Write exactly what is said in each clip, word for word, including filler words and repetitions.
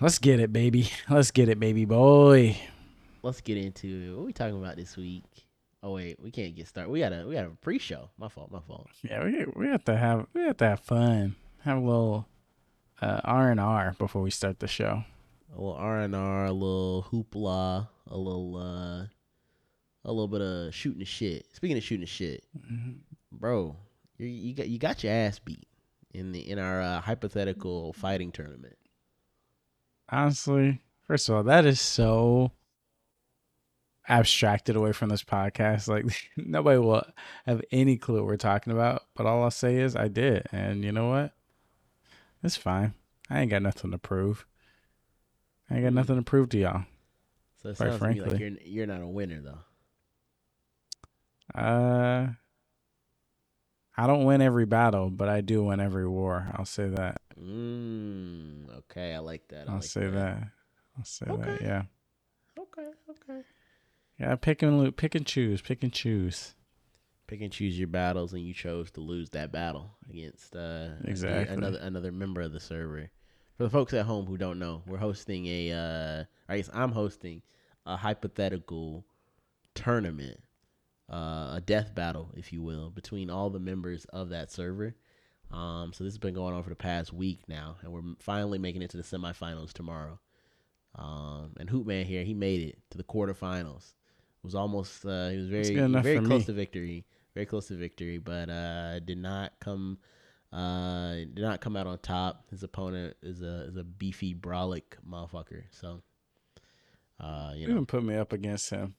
Let's get it, baby. Let's get it, baby boy. Let's get into it. What are we talking about this week? Oh wait, we can't get started. We got a we got a pre-show. My fault. My fault. Yeah, we we have to have we have to have fun. Have a little uh, R and R before we start the show. A little R and R, a little hoopla, a little uh, a little bit of shooting the shit. Speaking of shooting the shit, mm-hmm. bro, you, you got you got your ass beat in the in our uh, hypothetical fighting tournament. Honestly, first of all, that is so abstracted away from this podcast. Like, nobody will have any clue what we're talking about. But all I'll say is I did. And you know what? It's fine. I ain't got nothing to prove. I ain't got nothing to prove to y'all. So it sounds to me like you're, you're not a winner, though. Uh, I don't win every battle, but I do win every war. I'll say that. Mm, okay, I like that. I I'll like say that. that. I'll say okay. that, yeah. Okay, okay. Yeah, pick and loot, pick and choose, pick and choose. Pick and choose your battles, and you chose to lose that battle against uh, exactly. another another member of the server. For the folks at home who don't know, we're hosting a, uh, I guess I'm hosting a hypothetical tournament, uh, a death battle, if you will, between all the members of that server. Um, so this has been going on for the past week now, and we're finally making it to the semifinals tomorrow. Um, and Hoopman here, he made it to the quarterfinals. It was almost, uh, he was very, very close me. to victory, very close to victory, but uh, did not come, uh, did not come out on top. His opponent is a is a beefy brolic motherfucker. So, uh, you, you know, even put me up against him.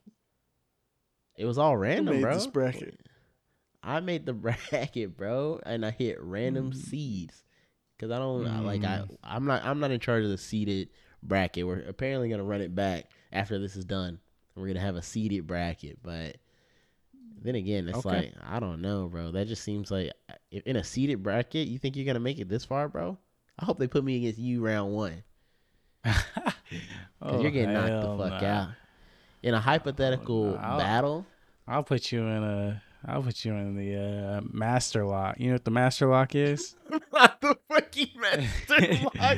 It was all random, made bro. This bracket. I made the bracket, bro, and I hit random mm. seeds because I don't mm. I, like I I'm not I'm not in charge of the seeded bracket. We're apparently gonna run it back after this is done. We're gonna have a seeded bracket, but then again, it's okay. like I don't know, bro. That just seems like if in a seeded bracket, you think you're gonna make it this far, bro? I hope they put me against you round one because oh, you're getting knocked the fuck nah. out in a hypothetical I'll, battle. I'll put you in a. I'll put you in the uh, master lock. You know what the master lock is? Not the fucking master lock.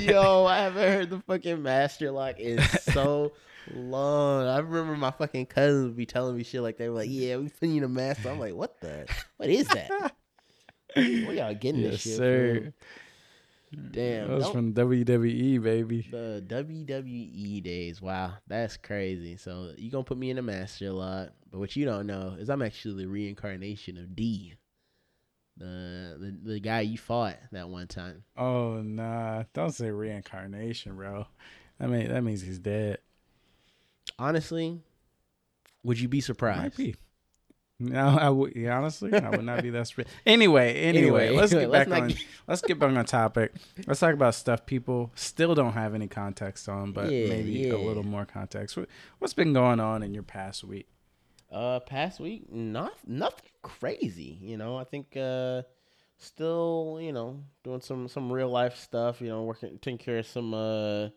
Yo, I haven't heard the fucking master lock in so long. I remember my fucking cousins would be telling me shit like that. They were like, yeah, we putting you in a master. I'm like, what the? What is that? Where y'all getting yes, this shit sir. From? Damn. That was from W W E, baby. The W W E days. Wow. That's crazy. So you're going to put me in a master lot. But what you don't know is I'm actually the reincarnation of D. The, the the guy you fought that one time. Oh, nah. Don't say reincarnation, bro. I mean, that means he's dead. Honestly, would you be surprised? Might be. No, I would. Yeah, honestly, I would not be that. Sp- anyway, anyway, anyway, let's get let's back on. Get- let's get back on topic. Let's talk about stuff people still don't have any context on, but yeah, maybe yeah. a little more context. What's been going on in your past week? Uh, past week, not nothing crazy. You know, I think uh, still, you know, doing some some real life stuff. You know, working taking care of some uh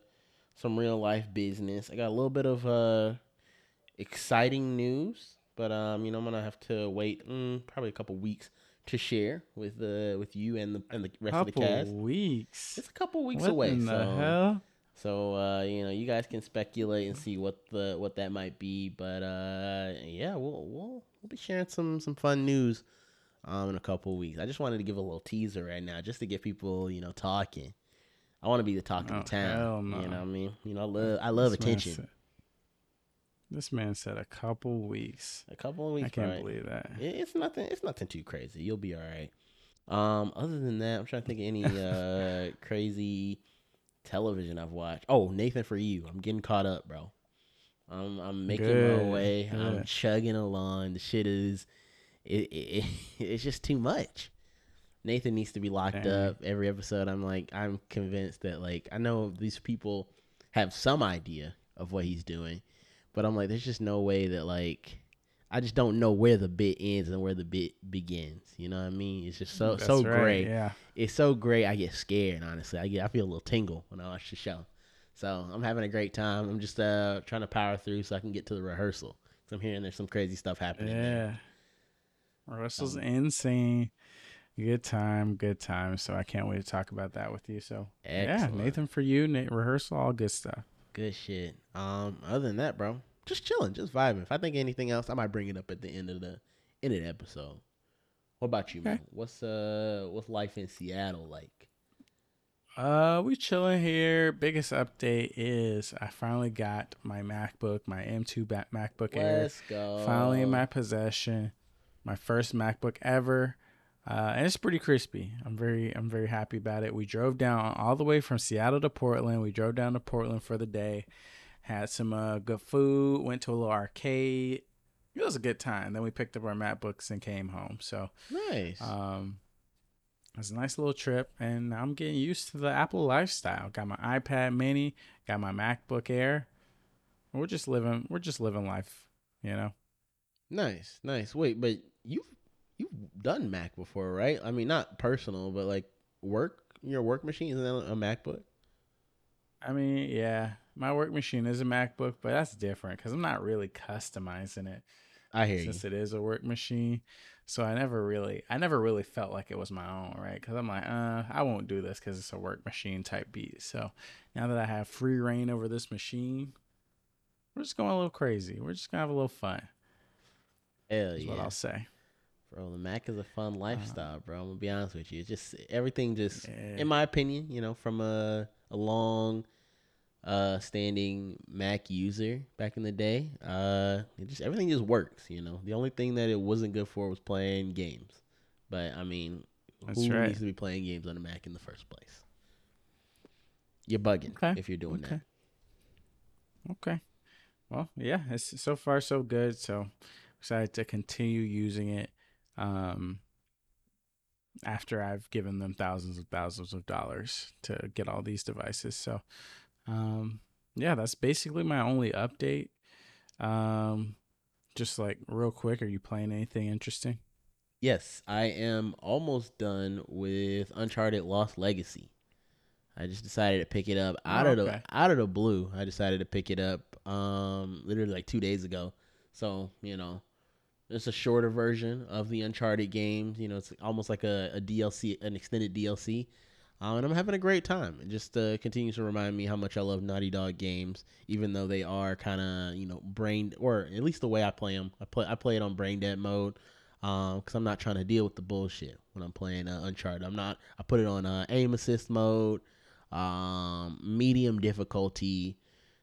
some real life business. I got a little bit of uh exciting news. But um, you know, I'm gonna have to wait mm, probably a couple weeks to share with uh with you and the and the rest couple of the cast. Couple weeks. It's a couple weeks what away. What in so, the hell? So uh, you know, you guys can speculate and see what the what that might be. But uh, yeah, we'll we'll we'll be sharing some some fun news um in a couple weeks. I just wanted to give a little teaser right now, just to get people you know talking. I want to be the talk of the town. Hell no. You know what I mean? You know, I love I love That's attention. This man said a couple weeks. A couple of weeks. I can't right. believe that. It's nothing. It's nothing too crazy. You'll be all right. Um, other than that, I'm trying to think of any uh, crazy television I've watched. Oh, Nathan for You. I'm getting caught up, bro. I'm I'm making Good. my way. Good. I'm chugging along. The shit is, it, it, it it's just too much. Nathan needs to be locked Dang. up every episode. I'm like I'm convinced that like I know these people have some idea of what he's doing. But I'm like, there's just no way that, like, I just don't know where the bit ends and where the bit begins. You know what I mean? It's just so That's so right, gray. Yeah. It's so gray. I get scared, honestly. I get I feel a little tingle when I watch the show. So I'm having a great time. I'm just uh, trying to power through so I can get to the rehearsal. So I'm hearing there's some crazy stuff happening. Yeah. There. Rehearsal's um, insane. Good time, good time. So I can't wait to talk about that with you. So Excellent. Yeah, Nathan for you, Nate rehearsal, all good stuff. Good shit. Um, other than that, bro, just chilling, just vibing. If I think of anything else, I might bring it up at the end of the end of the episode. What about you, okay. man? What's uh, what's life in Seattle like? Uh, we chilling here. Biggest update is I finally got my MacBook, my M two MacBook Air. Let's go. Finally in my possession. My first MacBook ever. Uh, and it's pretty crispy. I'm very, I'm very happy about it. We drove down all the way from Seattle to Portland. We drove down to Portland for the day, had some uh, good food, went to a little arcade. It was a good time. Then we picked up our MacBooks and came home. So nice. Um, it was a nice little trip, and I'm getting used to the Apple lifestyle. Got my iPad Mini, got my MacBook Air. We're just living, we're just living life, you know. Nice, nice. Wait, but you've You've done Mac before, right? I mean, not personal, but like work, your work machine is a MacBook. I mean, yeah, my work machine is a MacBook, but that's different because I'm not really customizing it. I hear since you. Since it is a work machine. So I never really, I never really felt like it was my own, right? Because I'm like, uh, I won't do this because it's a work machine type beat. So now that I have free reign over this machine, we're just going a little crazy. We're just going to have a little fun. Hell That's yeah. what I'll say. Bro, the Mac is a fun lifestyle, bro. I'm gonna be honest with you. It's just everything, just yeah. in my opinion, you know, from a a long, uh, standing Mac user back in the day, uh, it just everything just works. You know, the only thing that it wasn't good for was playing games. But I mean, That's who right. needs to be playing games on a Mac in the first place? You're bugging okay. if you're doing okay. that. Okay. Well, yeah, it's so far so good. So excited to continue using it. Um, after I've given them thousands and thousands of dollars to get all these devices. So, um, yeah, that's basically my only update. Um, just like real quick, are you playing anything interesting? Yes, I am almost done with Uncharted Lost Legacy. I just decided to pick it up out oh, okay. of the, out of the blue. I decided to pick it up, um, literally like two days ago. So, you know, it's a shorter version of the Uncharted games. You know, it's almost like a, a D L C, an extended D L C. Um, and I'm having a great time. It just uh, continues to remind me how much I love Naughty Dog games, even though they are kind of, you know, brain, or at least the way I play them. I play I play it on brain dead mode because um, I'm not trying to deal with the bullshit when I'm playing uh, Uncharted. I'm not. I put it on uh, aim assist mode, um, medium difficulty.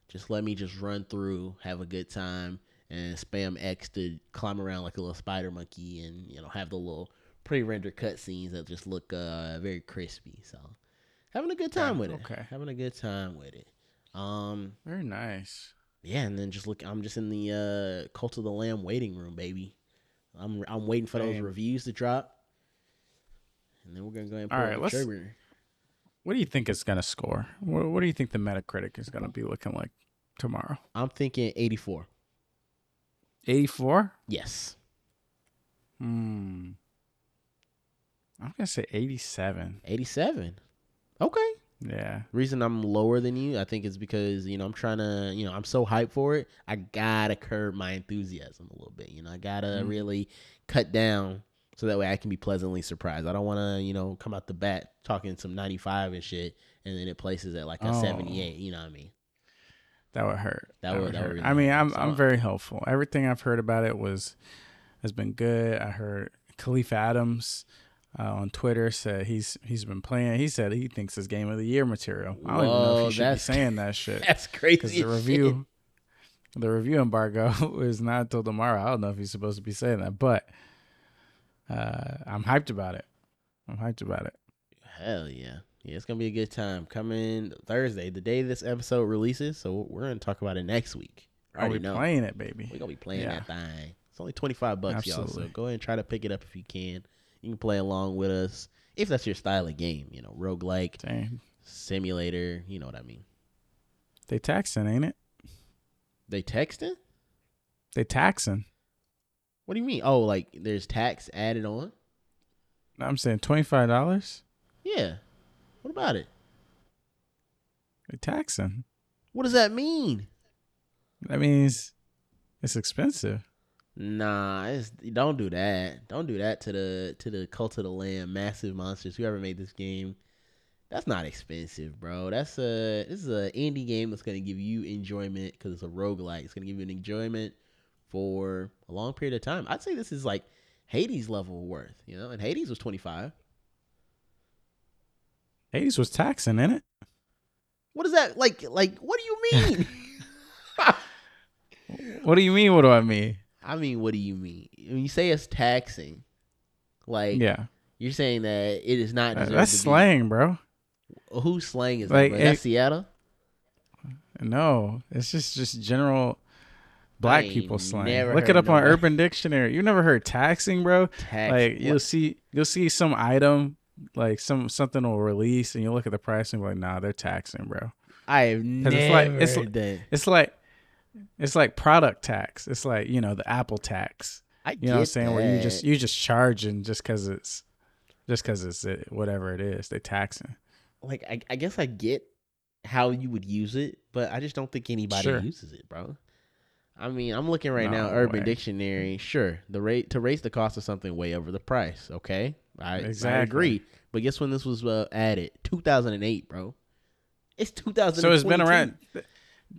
Just let me just run through, have a good time. And spam X to climb around like a little spider monkey and, you know, have the little pre-rendered cutscenes that just look uh, very crispy. So, having a good time with it. Okay. Having a good time with it. Um, Very nice. Yeah, and then just look, I'm just in the uh, Cult of the Lamb waiting room, baby. I'm I'm waiting for Damn. those reviews to drop. And then we're going to go ahead and pull All right, the let's, trigger. What do you think it's going to score? What, what do you think the Metacritic is going to be looking like tomorrow? I'm thinking eighty-four. eighty-four? Yes. Hmm. I'm going to say eighty-seven. eighty-seven? Okay. Yeah. Reason I'm lower than you, I think, is because, you know, I'm trying to, you know, I'm so hyped for it. I got to curb my enthusiasm a little bit. You know, I got to mm-hmm. really cut down so that way I can be pleasantly surprised. I don't want to, you know, come out the bat talking some ninety-five and shit, and then it places at like a oh. seventy-eight. You know what I mean? That would hurt. That, that would, would hurt. That would really I mean, I'm I'm very hopeful. Everything I've heard about it was has been good. I heard Khalif Adams uh, on Twitter said he's he's been playing. He said he thinks it's game of the year material. I don't Whoa, even know if he should be saying that shit. That's crazy. Because the review, the review embargo is not until tomorrow. I don't know if he's supposed to be saying that, but uh, I'm hyped about it. I'm hyped about it. Hell yeah. Yeah, it's going to be a good time. Coming Thursday, the day this episode releases, so we're going to talk about it next week. Are we playing it, baby? We're going to be playing yeah. that thing. It's only twenty-five bucks, Absolutely. y'all, so go ahead and try to pick it up if you can. You can play along with us, if that's your style of game, you know, roguelike, Dang. simulator, you know what I mean. They taxing, ain't it? They texting? They taxing. What do you mean? Oh, like there's tax added on? I'm saying twenty-five dollars? Yeah. What about it? They're taxing. What does that mean? That means it's expensive. Nah, it's, don't do that. Don't do that to the to the Cult of the Lamb, Massive Monsters. Whoever made this game, that's not expensive, bro. That's a this is an indie game that's gonna give you enjoyment because it's a roguelike. It's gonna give you an enjoyment for a long period of time. I'd say this is like Hades level worth, you know. And Hades was twenty five. Hades was taxing, innit? What is that like? Like, what do you mean? What do you mean? What do I mean? I mean, what do you mean? When you say it's taxing, like, yeah, you're saying that it is not. That's to be. Slang, bro. Who's slang is like, that? It, that's Seattle? No, it's just, just general black people slang. Look it up no on way. Urban Dictionary. You never heard taxing, bro? Tax, like, what? you'll see, you'll see some item, like some something will release, and you will look at the price and be like, nah, they're taxing, bro. I have never it's like, it's, heard that. It's like. It's like product tax. It's like, you know, the Apple tax. I you know what I'm saying? That. Where you just you just charging just because it's just because it's it, whatever it is they taxing. Like I, I guess I get how you would use it, but I just don't think anybody sure. uses it, bro. I mean, I'm looking right no now, Urban way. Dictionary. Sure, the rate to raise the cost of something way over the price. Okay, I, exactly. I agree. But guess when this was uh, added? two thousand eight, bro. It's two thousand. So it's been around.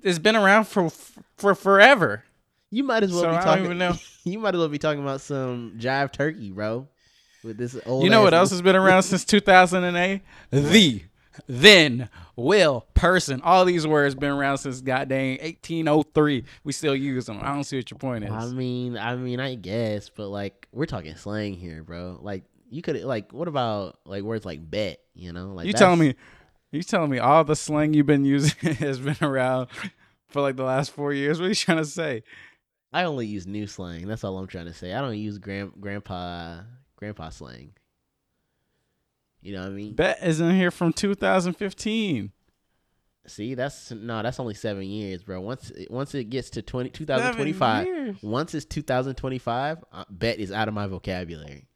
It's been around for for forever. You might as well so be talking. I don't even know. You might as well be talking about some jive turkey, bro. With this old. You know what else has been around since two thousand eight? The, then, will, person. All these words been around since goddamn eighteen oh three. We still use them. I don't see what your point is. I mean, I mean, I guess, but like we're talking slang here, bro. Like you could, like, what about like words like bet? You know, like you telling me. You telling me all the slang you've been using has been around for like the last four years? What are you trying to say? I only use new slang. That's all I'm trying to say. I don't use grand, grandpa grandpa slang. You know what I mean? Bet is in here from two thousand fifteen. See, that's no, that's only seven years, bro. Once once it gets to twenty, twenty twenty-five, once it's two thousand twenty-five, bet is out of my vocabulary.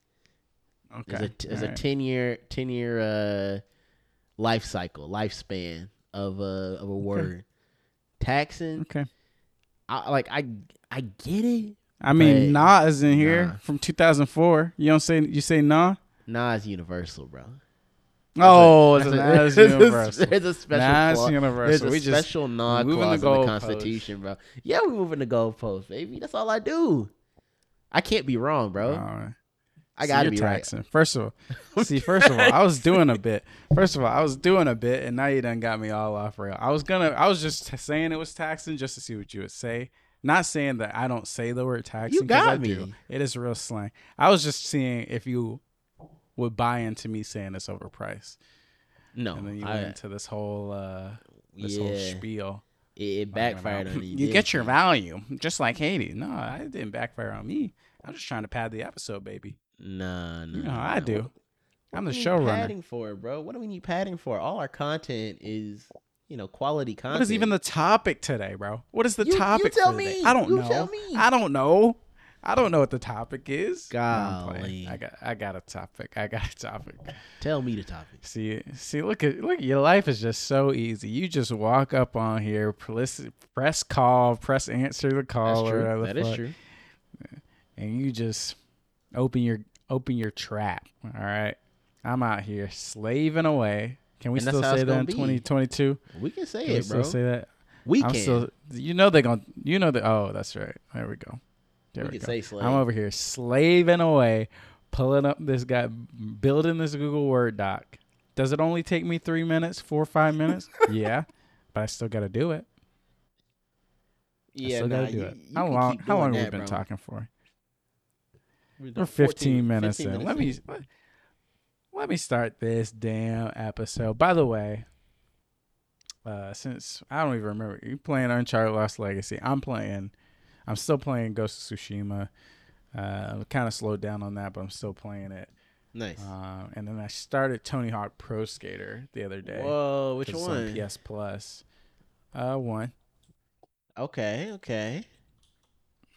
Okay, there's a ten year ten year. Uh, life cycle, lifespan of a of a word. Okay. Taxing. Okay. I like I I get it. I mean, nah is in here nah. from two thousand four. You don't say you say nah? Nah is universal, bro. That's oh, it's nah is universal. There's a special nah is universal. There's a we special nah clause the in the Constitution, post. Bro. Yeah, we're moving the goalpost, baby. That's all I do. I can't be wrong, bro. All right. I so gotta be taxing. Right. First of all, see, first of all, I was doing a bit. First of all, I was doing a bit, and now you done got me all off rail. I was gonna, I was just t- saying it was taxing just to see what you would say. Not saying that I don't say the word taxing. You got I me. Do. It is real slang. I was just seeing if you would buy into me saying it's overpriced. No, and then you I, went into this whole, uh, this yeah. whole spiel. It, it backfired on you. You get your value, just like Hades. No, it didn't backfire on me. I'm just trying to pad the episode, baby. Nah, nah. You know, nah. I do. What, I'm what the showrunner. Padding for it, bro. What do we need padding for? All our content is, you know, quality content. What is even the topic today, bro? What is the you, topic? You tell for me. Today? I don't you know. Tell me. I don't know. I don't know what the topic is. Golly, I got, I got a topic. I got a topic. Tell me the topic. See, see, look at, look. Your life is just so easy. You just walk up on here, press, press call, press answer the call. That's true. Or that is fuck. True. And you just. Open your open your trap, all right? I'm out here slaving away. Can we still say that in twenty twenty-two? We can say it, bro. Still say that. We can. Still, you know they're gonna. You know that. Oh, that's right. There we go. There we go. We can say slave. I'm over here slaving away, pulling up this guy, building this Google Word doc. Does it only take me three minutes, four or five minutes? Yeah, but I still got to do it. Yeah, I still nah, got to do you, it. You how long? How long have we been bro. talking for? We're fifteen minutes in. Let me let, let me start this damn episode. By the way, uh, since I don't even remember, you playing Uncharted Lost Legacy. I'm playing. I'm still playing Ghost of Tsushima. Uh, kind of slowed down on that, but I'm still playing it. Nice. Um, and then I started Tony Hawk Pro Skater the other day. Whoa, which one? On P S Plus. Uh, one. Okay. Okay.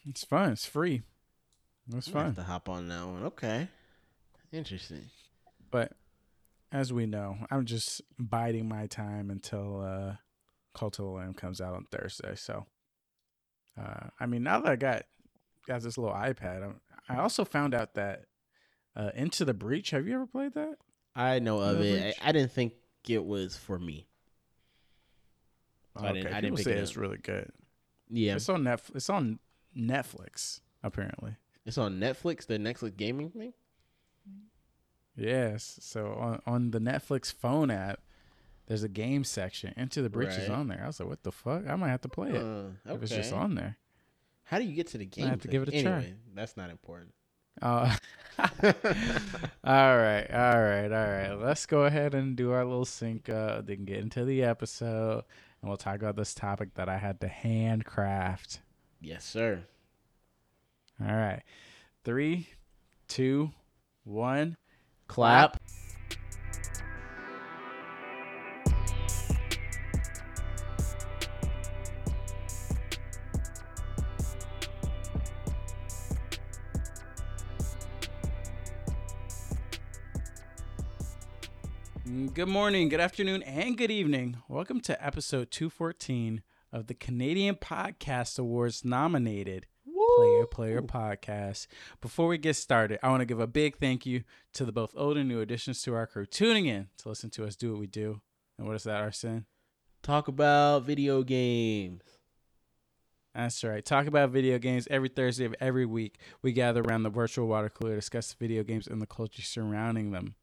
It's fun. It's free. That's fine. I have to hop on that one. Okay. Interesting. But as we know, I'm just biding my time until uh, Cult of the Lamb comes out on Thursday. So, uh, I mean, now that I got got this little iPad. I also found out that uh, Into the Breach. Have you ever played that? I know of it. I, I didn't think it was for me. So okay. I didn't, I didn't pick say it it's up. Really good. Yeah, it's on Netflix. It's on Netflix apparently. It's on Netflix, the Netflix gaming thing. Yes. So on, on the Netflix phone app, there's a game section. Into the Breach right. is on there. I was like, what the fuck? I might have to play it. Uh, okay. If it's just on there. How do you get to the game? I have to give it a anyway, try. That's not important. Uh, all right. All right. All right. Let's go ahead and do our little sync up. Then get into the episode. And we'll talk about this topic that I had to handcraft. Yes, sir. All right. Three, two, one. Clap. Good morning, good afternoon, and good evening. Welcome to episode two fourteen of the Canadian Podcast Awards nominated Player Player Podcast. Before we get started, I want to give a big thank you to the both old and new additions to our crew tuning in to listen to us do what we do. And what is that, Arsene? Talk about video games. That's right. Talk about video games every Thursday of every week. We gather around the virtual water cooler to discuss video games and the culture surrounding them.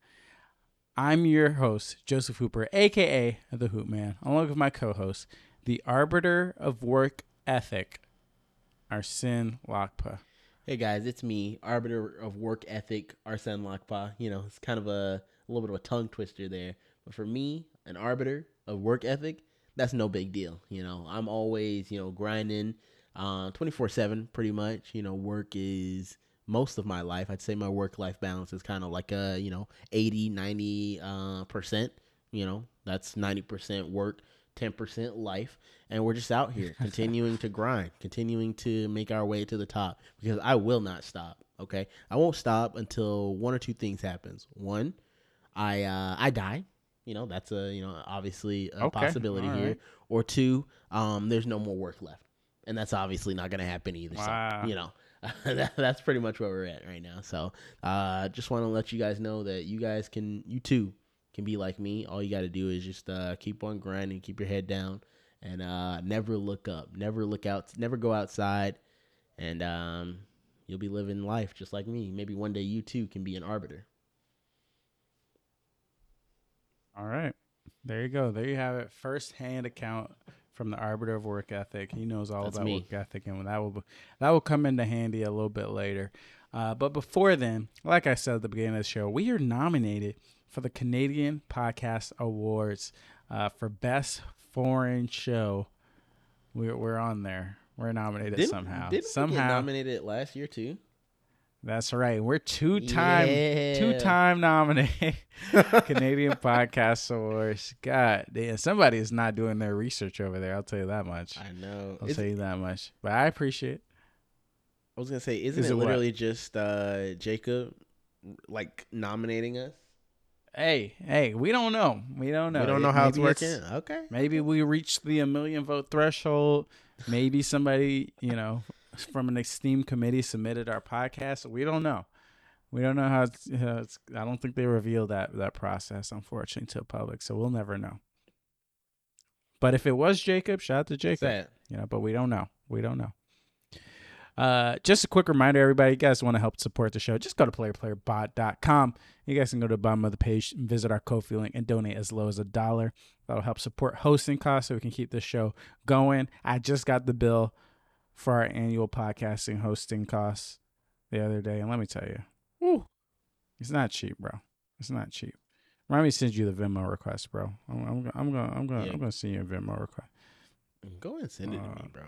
I'm your host, Joseph Hooper, a k a. The Hoop Man, along with my co-host, the Arbiter of Work Ethic, Arsene Lakpa. Hey guys, it's me, Arbiter of Work Ethic, Arsene Lakpa. You know, it's kind of a, a little bit of a tongue twister there. But for me, an Arbiter of Work Ethic, that's no big deal. You know, I'm always, you know, grinding uh, twenty-four seven pretty much. You know, work is most of my life. I'd say my work-life balance is kind of like a, you know, eighty, ninety uh, percent. You know, that's ninety percent work, ten percent life, and we're just out here continuing to grind, continuing to make our way to the top, because I will not stop. Okay, I won't stop until one or two things happens. One, I uh, I die. You know, that's a you know obviously a okay. possibility right. here. Or two, um, there's no more work left, and that's obviously not going to happen either. Wow. So, you know. that, that's pretty much where we're at right now. So uh just want to let you guys know that you guys can, you too can be like me. All you got to do is just uh, keep on grinding, keep your head down, and uh, never look up, never look out, never go outside, and um, you'll be living life just like me. Maybe one day you too can be an arbiter. All right. There you go. There you have it. First-hand account from the Arbiter of Work Ethic. He knows all That's about me. Work ethic, and that will be, that will come into handy a little bit later. Uh, but before then, like I said at the beginning of the show, we are nominated for the Canadian Podcast Awards uh, for Best Foreign Show. We're, we're on there. We're nominated didn't, somehow. Didn't somehow. we get nominated last year too? That's right. We're two-time, yeah. two-time nominated Canadian Podcast Awards. God damn, somebody is not doing their research over there. I'll tell you that much. I know. I'll is tell you that much. But I appreciate it. I was gonna say, isn't is it, it literally just uh, Jacob like nominating us? Hey, hey, we don't know. We don't know. We don't know it, how it's working. It's, okay. Maybe we reached the a million vote threshold. Maybe somebody, you know, from an esteemed committee submitted our podcast. We don't know. We don't know how it's, how it's I don't think they revealed that that process, unfortunately, to the public. So we'll never know. But if it was Jacob, shout out to Jacob. You know, but we don't know. We don't know. Uh, just a quick reminder, everybody, you guys want to help support the show, just go to player player bot dot com. You guys can go to the bottom of the page and visit our Ko-fi link and donate as low as a dollar. That'll help support hosting costs so we can keep this show going. I just got the bill for our annual podcasting hosting costs the other day. And let me tell you, woo, it's not cheap, bro. It's not cheap. Remind me to send you the Venmo request, bro. I'm, I'm, I'm gonna, I'm gonna, yeah. I'm gonna send you a Venmo request. Go and send it uh, to me, bro.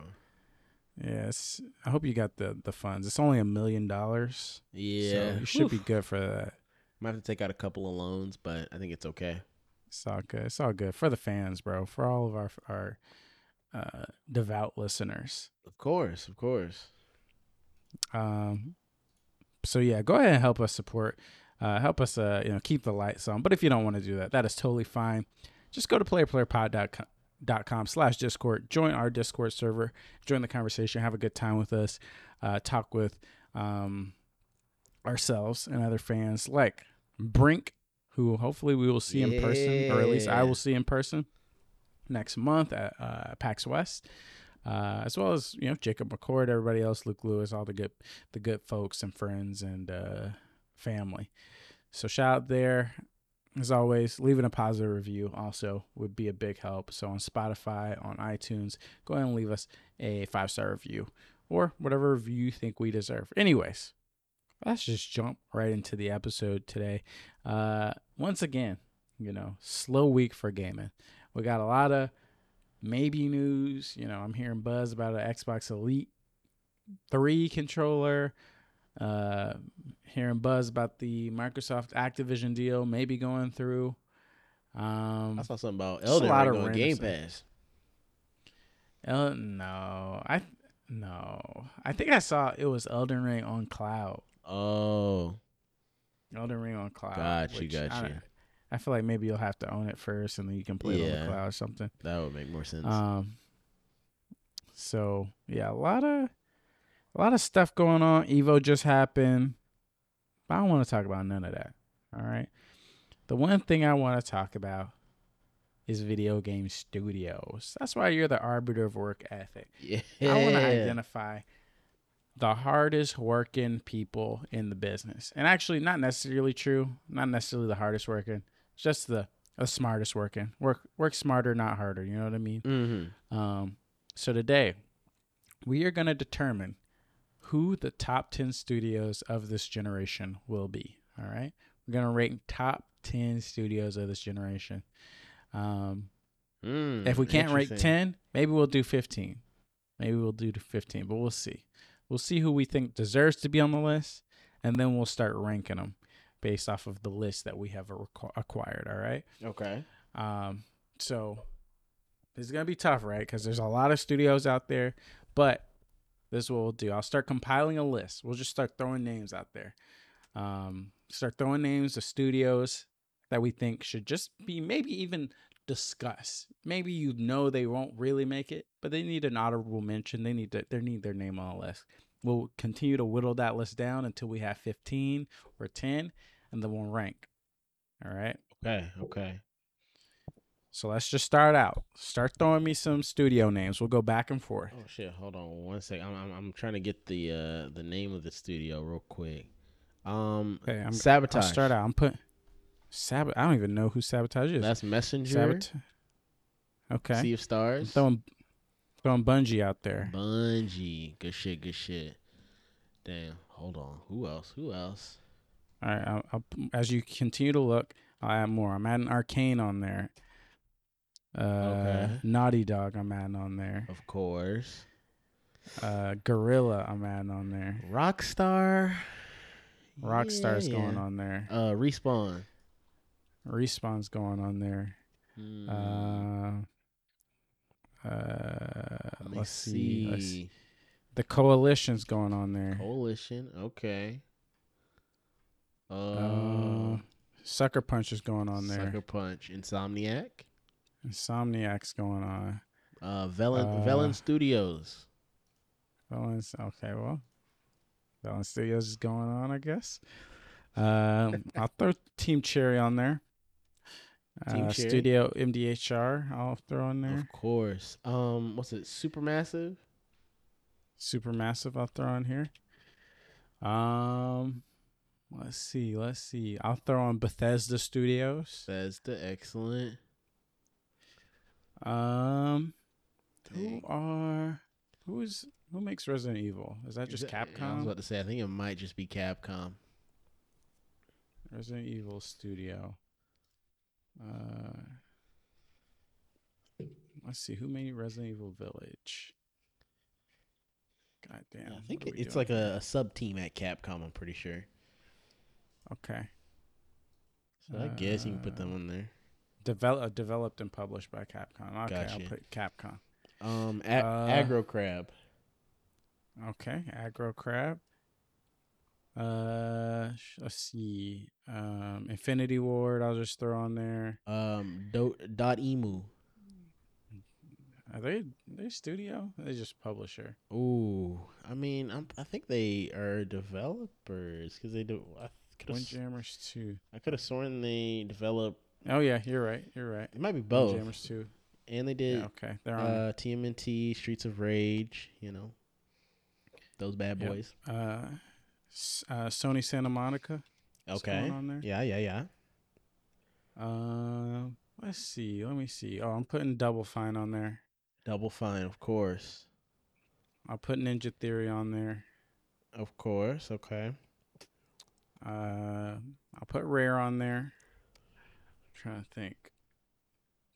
Yes, yeah, I hope you got the the funds. It's only a million dollars. Yeah, so you should Oof. be good for that. Might have to take out a couple of loans, but I think it's okay. It's all good. It's all good for the fans, bro. For all of our our. Uh, devout listeners. Of course, of course. Um, so yeah, go ahead and help us support, uh, help us, uh, you know, keep the lights on. But if you don't want to do that, that is totally fine. Just go to player player pod dot com dot com slash Discord. Join our Discord server, join the conversation, have a good time with us, uh, talk with um, ourselves and other fans like Brink, who hopefully we will see yeah. in person, or at least I will see in person next month at uh, PAX West, uh, as well as, you know, Jacob McCord, everybody else, Luke Lewis, all the good the good folks and friends and uh, family. So shout out there. As always, leaving a positive review also would be a big help. So on Spotify, on iTunes, go ahead and leave us a five-star review or whatever review you think we deserve. Anyways, let's just jump right into the episode today. Uh, once again, you know, slow week for gaming. We got a lot of maybe news. You know, I'm hearing buzz about an Xbox Elite three controller. Uh, hearing buzz about the Microsoft Activision deal maybe going through. Um, I saw something about Elden Ring on Game Pass. El- no, I no, I think I saw it was Elden Ring on Cloud. Oh, Elden Ring on Cloud. Gotcha, gotcha. I, I feel like maybe you'll have to own it first, and then you can play yeah, it on the cloud or something. That would make more sense. Um. So yeah, a lot of. A lot of stuff going on. Evo just happened. But I don't want to talk about none of that. All right. The one thing I want to talk about is video game studios. That's why you're the arbiter of work ethic. Yeah. I want to identify the hardest working people in the business. And actually, not necessarily true. Not necessarily the hardest working. Just the, the smartest working. Work work smarter, not harder. You know what I mean? Mm-hmm. Um, so today, we are going to determine who the top ten studios of this generation will be. All right. We're going to rank top ten studios of this generation. Um, mm, if we can't rank ten, maybe we'll do fifteen. Maybe we'll do fifteen, but we'll see. We'll see who we think deserves to be on the list, and then we'll start ranking them based off of the list that we have reco- acquired. All right. Okay. Um, so it's going to be tough, right? Because there's a lot of studios out there, but this is what we'll do. I'll start compiling a list. We'll just start throwing names out there. Um, start throwing names of studios that we think should just be maybe even discussed. Maybe you know they won't really make it, but they need an honorable mention. They need to, they need their name on the list. We'll continue to whittle that list down until we have fifteen or ten, and then we'll rank. All right? Okay, okay. So let's just start out. Start throwing me some studio names. We'll go back and forth. Oh shit! Hold on one second. I'm I'm, I'm trying to get the uh, the name of the studio real quick. Um, okay, I'm, Sabotage. I'll start out. I'm putting Sab. I don't even know who Sabotage is. That's Messenger. Sabota- okay. Sea of Stars. I'm throwing throwing Bungie out there. Bungie. Good shit. Good shit. Damn. Hold on. Who else? Who else? All right. I'll, I'll, as you continue to look, I'll add more. I'm adding Arcane on there. Uh, okay. Naughty Dog, I'm adding on there. Of course. Uh, Guerrilla, I'm adding on there. Rockstar. Rockstar's yeah. going on there. Uh, Respawn. Respawn's going on there. Mm. Uh, uh, Let let's see. see. Let's see. The Coalition's going on there. Coalition, okay. Uh, uh, Sucker Punch is going on there. Sucker Punch. Insomniac. Insomniac's going on. Uh, Velan uh, Velan Studios. Velan's okay. Well, Velan Studios is going on, I guess. Uh, I'll throw Team Cherry on there. Team uh, Cherry. Studio M D H R. I'll throw in there. Of course. Um, what's it? Supermassive. Supermassive. I'll throw in here. Um, let's see. Let's see. I'll throw on Bethesda Studios. Bethesda, excellent. Um, Dang. who are who is who makes Resident Evil? Is that just is that, Capcom? I was about to say. I think it might just be Capcom. Resident Evil Studio. Uh, let's see who made Resident Evil Village. God damn! I think it, it's doing? like a, a sub team at Capcom. I'm pretty sure. Okay. So uh, I guess you can put them on there. Develop, developed and published by Capcom. Okay, gotcha. I'll put Capcom. Um, a- uh, Aggro Crab. Okay, Aggro Crab. Uh, let's see. Um, Infinity Ward. I'll just throw on there. Um, dot emu. Are they they studio? Or are they just publisher? Ooh, I mean, I'm, I think they are developers because they do. I Windjammers two. I could have sworn they developed. Oh yeah, you're right. You're right. It might be both. Windjammers two. And they did. Yeah, okay, they're on uh, T M N T, Streets of Rage. You know, those bad boys. Yep. Uh, uh, Sony Santa Monica. Okay. On there. Yeah, yeah, yeah. Um. Uh, Let's see. Let me see. Oh, I'm putting Double Fine on there. Double Fine, of course. I'll put Ninja Theory on there. Of course. Okay. Uh, I'll put Rare on there. I'm trying to think.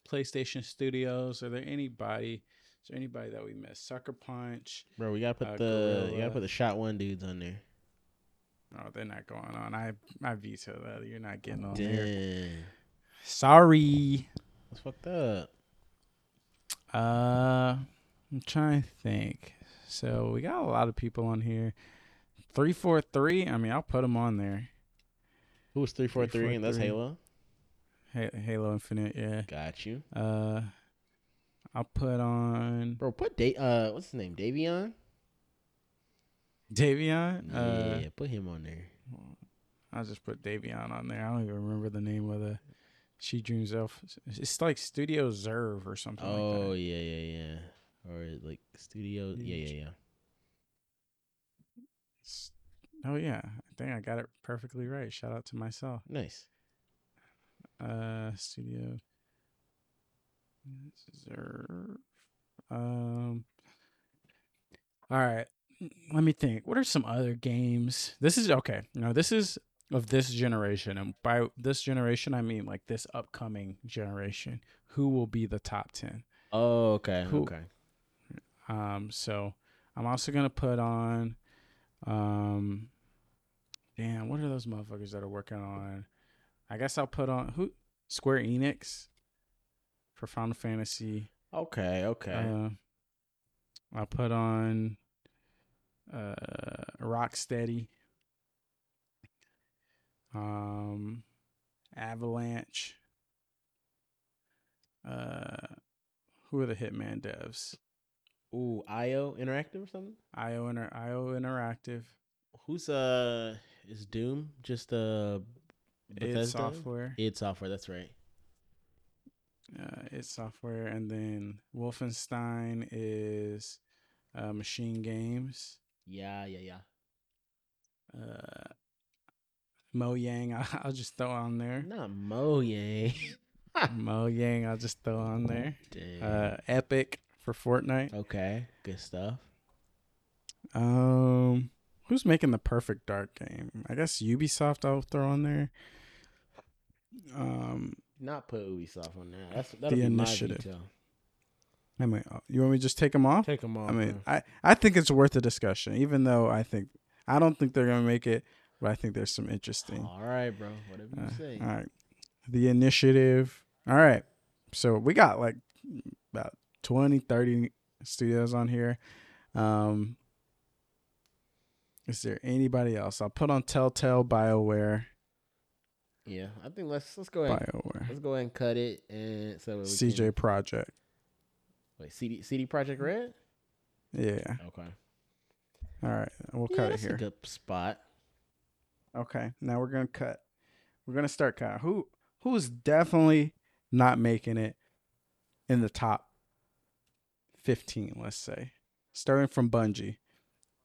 PlayStation Studios. Are there anybody? Is there anybody that we missed? Sucker Punch. Bro, we gotta put uh, the Guerrilla. You gotta put the Shot One dudes on there. No, they're not going on. I I veto that. You're not getting on Damn. There. Sorry. That's fucked up. Uh, I'm trying to think. So we got a lot of people on here. three forty-three. I mean, I'll put them on there. Who's three forty-three? And that's Halo. Ha- Halo Infinite. Yeah. Got you. Uh, I'll put on. Bro, put Da- Uh, what's his name? Davion. Davion. Yeah, uh, put him on there. I'll just put Davion on there. I don't even remember the name of the. She Dreams Elf. It's like Studio Zerve or something oh, like that. Oh, yeah, yeah, yeah. Or like Studio. Yeah, yeah, yeah. It's, oh, yeah. I think I got it perfectly right. Shout out to myself. Nice. Uh, Studio Zerve. Um, all right. Let me think. What are some other games? This is okay. No, this is. Of this generation, and by this generation I mean like this upcoming generation, who will be the top ten? Oh, okay, who, okay. Um, so I'm also gonna put on, um, damn, what are those motherfuckers that are working on? I guess I'll put on who Square Enix for Final Fantasy. Okay, okay. Uh, I'll put on uh, Rocksteady. Um, Avalanche. Uh, who are the Hitman devs? Ooh, I O Interactive or something. I O Inter I O Interactive. Who's uh is Doom just uh Bethesda? id Software? id Software, that's right. Uh, id Software, and then Wolfenstein is uh, Machine Games. Yeah, yeah, yeah. Uh. Mojang, I'll, I'll just throw on there. Not Mojang. Mojang, I'll just throw on there. Damn. Uh, Epic for Fortnite. Okay, good stuff. Um, who's making the Perfect Dark game? I guess Ubisoft. I'll throw on there. Um, not put Ubisoft on there. That's that'll be Initiative. My detail. I mean, you want me to just take them off? Take them off. I mean, man. I I think it's worth a discussion, even though I think I don't think they're gonna make it. But I think there's some interesting. All right, bro. Whatever you uh, say. All right. The Initiative. All right. So we got like about twenty, thirty studios on here. Um, is there anybody else? I'll put on Telltale, BioWare. Yeah. I think let's let's go ahead. BioWare. Let's go ahead and cut it. And so we C J can... Project. Wait, C D, C D Project Red? Yeah. Okay. All right. We'll yeah, cut that's it here. A good spot. Okay, now we're gonna cut. We're gonna start cutting. Who who is definitely not making it in the top fifteen? Let's say, starting from Bungie,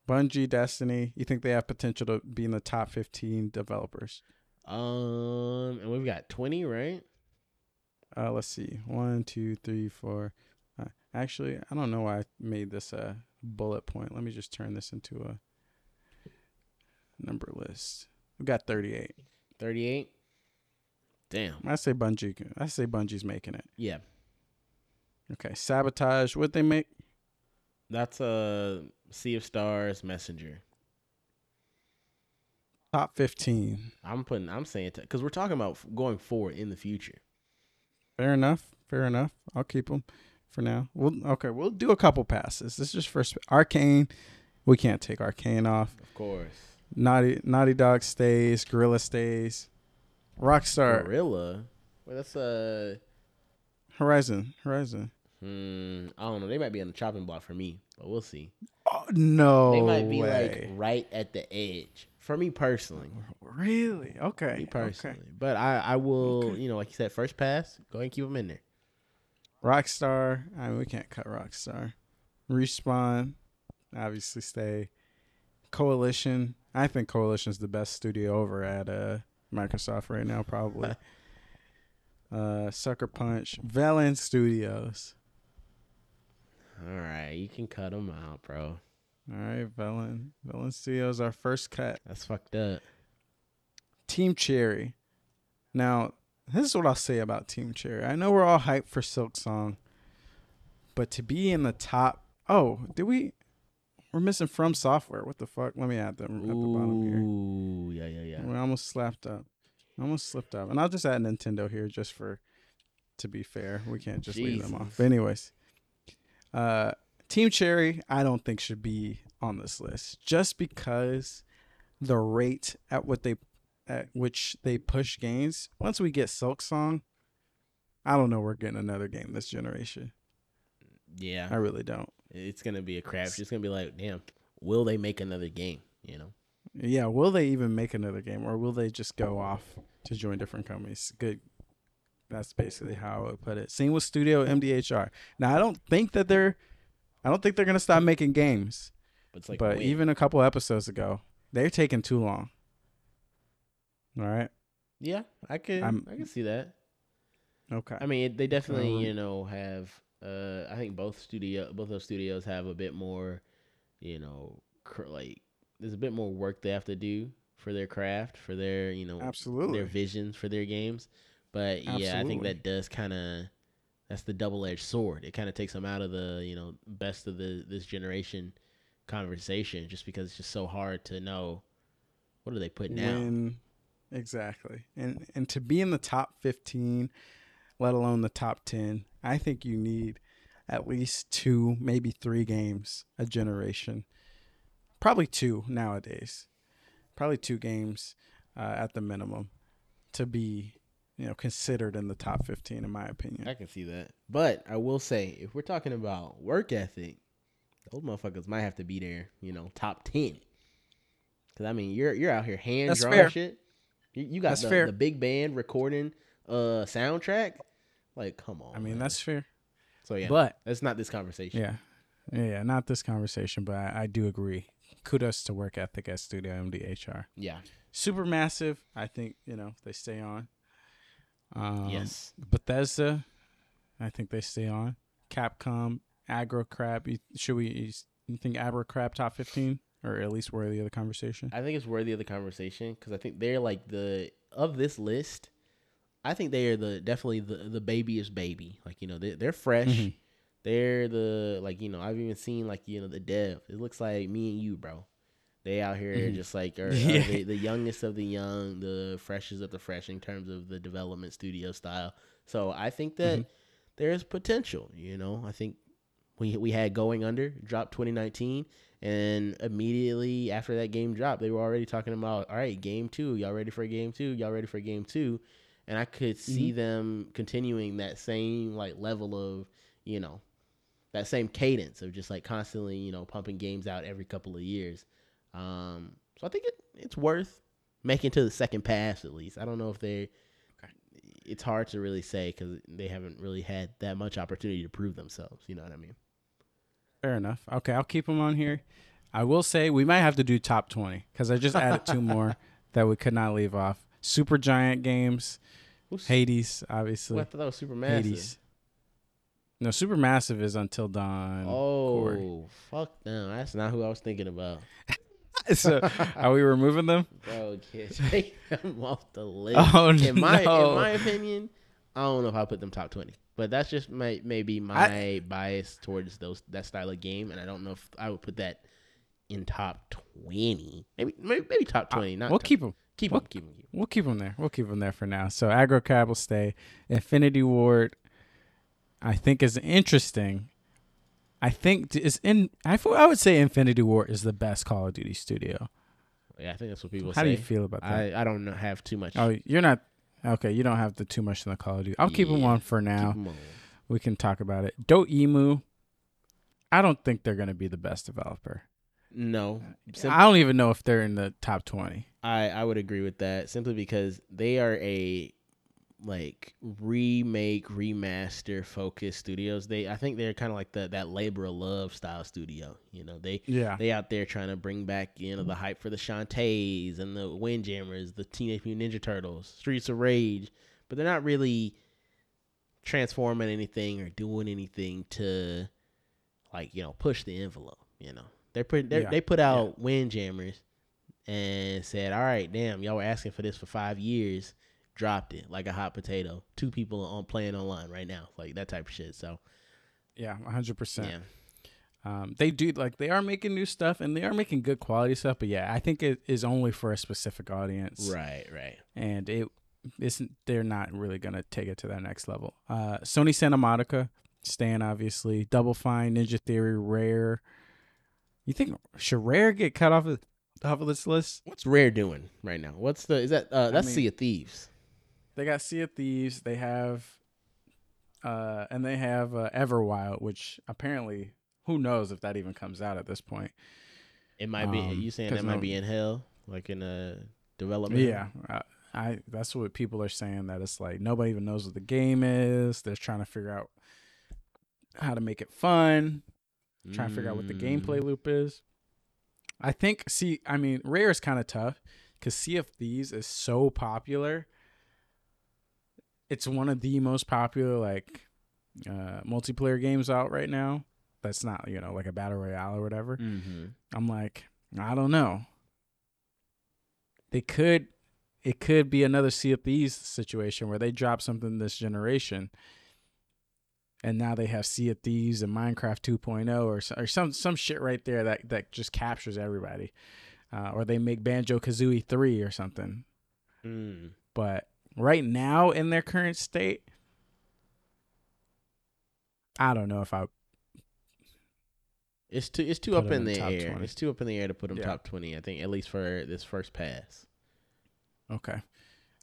Bungie, Destiny. You think they have potential to be in the top fifteen developers? Um, and we've got twenty, right? Uh, let's see. One, two, three, four. Uh, actually, I don't know why I made this a bullet point. Let me just turn this into a number list. We got thirty-eight. thirty-eight? Damn. I say Bungie. I say Bungie's making it. Yeah. Okay. Sabotage. What'd they make? That's a Sea of Stars Messenger. Top fifteen. I'm putting, I'm saying, because we're talking about going forward in the future. Fair enough. Fair enough. I'll keep them for now. We'll, okay. We'll do a couple passes. This is just first. Arcane. We can't take Arcane off. Of course. Naughty Naughty Dog stays, Guerrilla stays, Rockstar. Guerrilla? Well, that's uh Horizon. Horizon. Hmm, I don't know. They might be on the chopping block for me, but we'll see. Oh, no, they might be way. like right at the edge for me personally. Really? Okay. Me personally, okay. But I, I will. Okay. You know, like you said, first pass. Go ahead and keep them in there. Rockstar. I mean, we can't cut Rockstar. Respawn, obviously stay. Coalition. I think Coalition's the best studio over at uh, Microsoft right now, probably. uh, Sucker Punch, Velan Studios. All right, you can cut them out, bro. All right, Velan. Velan Studios, our first cut. That's fucked up. Team Cherry. Now, this is what I'll say about Team Cherry. I know we're all hyped for Silk Song, but to be in the top. Oh, did we? We're missing From Software. What the fuck? Let me add them at Ooh, the bottom here. Ooh, yeah, yeah, yeah. We almost slapped up. Almost slipped up. And I'll just add Nintendo here just for, to be fair. We can't just Jesus. leave them off. But anyways, uh, Team Cherry, I don't think should be on this list just because the rate at what they at which they push games. Once we get Silk Song, I don't know we're getting another game this generation. Yeah. I really don't. It's going to be a crap. It's going to be like, damn, will they make another game, you know? Yeah, will they even make another game, or will they just go off to join different companies? Good. That's basically how I would put it. Same with Studio M D H R. Now, I don't think that they're I don't think they're going to stop making games. But, it's like, but even a couple episodes ago, they're taking too long. All right? Yeah, I could I'm, I could see that. Okay. I mean, they definitely, um, you know, have Uh, I think both studio, both those studios have a bit more, you know, cr- like there's a bit more work they have to do for their craft, for their, you know, absolutely their visions for their games. But absolutely. yeah, I think that does kind of that's the double-edged sword. It kind of takes them out of the, you know, best of the this generation conversation, just because it's just so hard to know what are they putting out. Exactly, and and to be in the top fifteen, let alone the top ten. I think you need at least two, maybe three games a generation. Probably two nowadays. Probably two games uh, at the minimum to be, you know, considered in the top fifteen, in my opinion. I can see that. But I will say, if we're talking about work ethic, those motherfuckers might have to be there, you know, top ten. Because, I mean, you're you're out here hand-drawing shit. You, you got the, the big band recording uh soundtrack. Like, come on. I mean, man. That's fair. So, yeah. But that's not this conversation. Yeah. Yeah, not this conversation, but I, I do agree. Kudos to work ethic at Studio M D H R. Yeah. Supermassive, I think, you know, they stay on. Um, yes. Bethesda, I think they stay on. Capcom, Aggro Crab. Should we, you think Aggro Crab top fifteen? Or at least worthy of the conversation? I think it's worthy of the conversation because I think they're like the, of this list, I think they are the definitely the, the babyest baby. Like, you know, they, they're fresh. Mm-hmm. They're the, like, you know, I've even seen, like, you know, the dev. It looks like me and you, bro. They out here mm-hmm. just like are, yeah. are the, the youngest of the young, the freshest of the fresh in terms of the development studio style. So I think that mm-hmm. there is potential, you know. I think we we had Going Under drop twenty nineteen, and immediately after that game dropped, they were already talking about, all right, game two, y'all ready for game two, y'all ready for game two. And I could see mm-hmm. them continuing that same like level of, you know, that same cadence of just like constantly, you know, pumping games out every couple of years. Um, so I think it, it's worth making to the second pass at least. I don't know if they okay. – it's hard to really say because they haven't really had that much opportunity to prove themselves. You know what I mean? Fair enough. Okay, I'll keep them on here. I will say we might have to do top twenty because I just added two more that we could not leave off. Supergiant Games, Oops. Hades, obviously. Well, I thought that was Supermassive. Hades. No, Supermassive is Until Dawn. Oh, Corey. Fuck them. That's not who I was thinking about. So, are we removing them? Bro, kids, take them off the list. Oh, in no. My, in my opinion, I don't know if I put them top twenty, but that's just my maybe my I, bias towards those that style of game, and I don't know if I would put that in top twenty. Maybe maybe, maybe top twenty. I, not we'll top, keep them. Keep we'll, them, keep them, keep them. We'll keep them there. We'll keep them there for now. So Aggro Crab will stay. Infinity Ward, I think, is interesting. I think is in. I I would say Infinity Ward is the best Call of Duty studio. Yeah, I think that's what people How say. How do you feel about that? I, I don't have too much. Oh, you're not okay. You don't have the too much in the Call of Duty. I'll yeah, keep them on for now. Keep them on. we can talk about it. Dotemu, I don't think they're going to be the best developer. No. Simply, I don't even know if they're in the top twenty. I, I would agree with that, simply because they are a like remake, remaster focused studios. They I think they're kind of like the that labor of love style studio. You know, they yeah. they out there trying to bring back, you know, the hype for the Shantae's and the Windjammers, the Teenage Mutant Ninja Turtles, Streets of Rage, but they're not really transforming anything or doing anything to, like, you know, push the envelope. You know, they put yeah. they put out yeah. Windjammers and said, all right, damn, y'all were asking for this for five years, dropped it like a hot potato. Two people are on playing online right now, like that type of shit. So yeah, one hundred percent. Yeah. Um, they do, like, they are making new stuff and they are making good quality stuff, but yeah, I think it is only for a specific audience. Right, right. And it isn't, they're not really going to take it to that next level. Uh, Sony Santa Monica, Stan, obviously, Double Fine, Ninja Theory, Rare. You think should Rare get cut off of, off of this list? What's Rare doing right now? What's the, is that, uh, that's I mean, Sea of Thieves. They got Sea of Thieves. They have, uh, and they have uh, Everwild, which apparently, who knows if that even comes out at this point. It might um, be. You saying that might no, be in hell, like in a development? Yeah, I, I. That's what people are saying. That it's like nobody even knows what the game is. They're trying to figure out how to make it fun. Trying mm. to figure out what the gameplay loop is. I think. See, I mean, Rare is kind of tough because Sea of Thieves is so popular. It's one of the most popular, like, uh, multiplayer games out right now. That's not, you know, like a battle royale or whatever. Mm-hmm. I'm like, I don't know. They could, it could be another Sea of Thieves situation where they drop something this generation, and now they have Sea of Thieves and Minecraft two point oh or or some some shit right there that that just captures everybody, uh, or they make Banjo-Kazooie three or something. Mm. But right now, in their current state, I don't know if I. It's too it's too up in the air. twenty. It's too up in the air to put them yeah. top twenty. I think, at least for this first pass. Okay,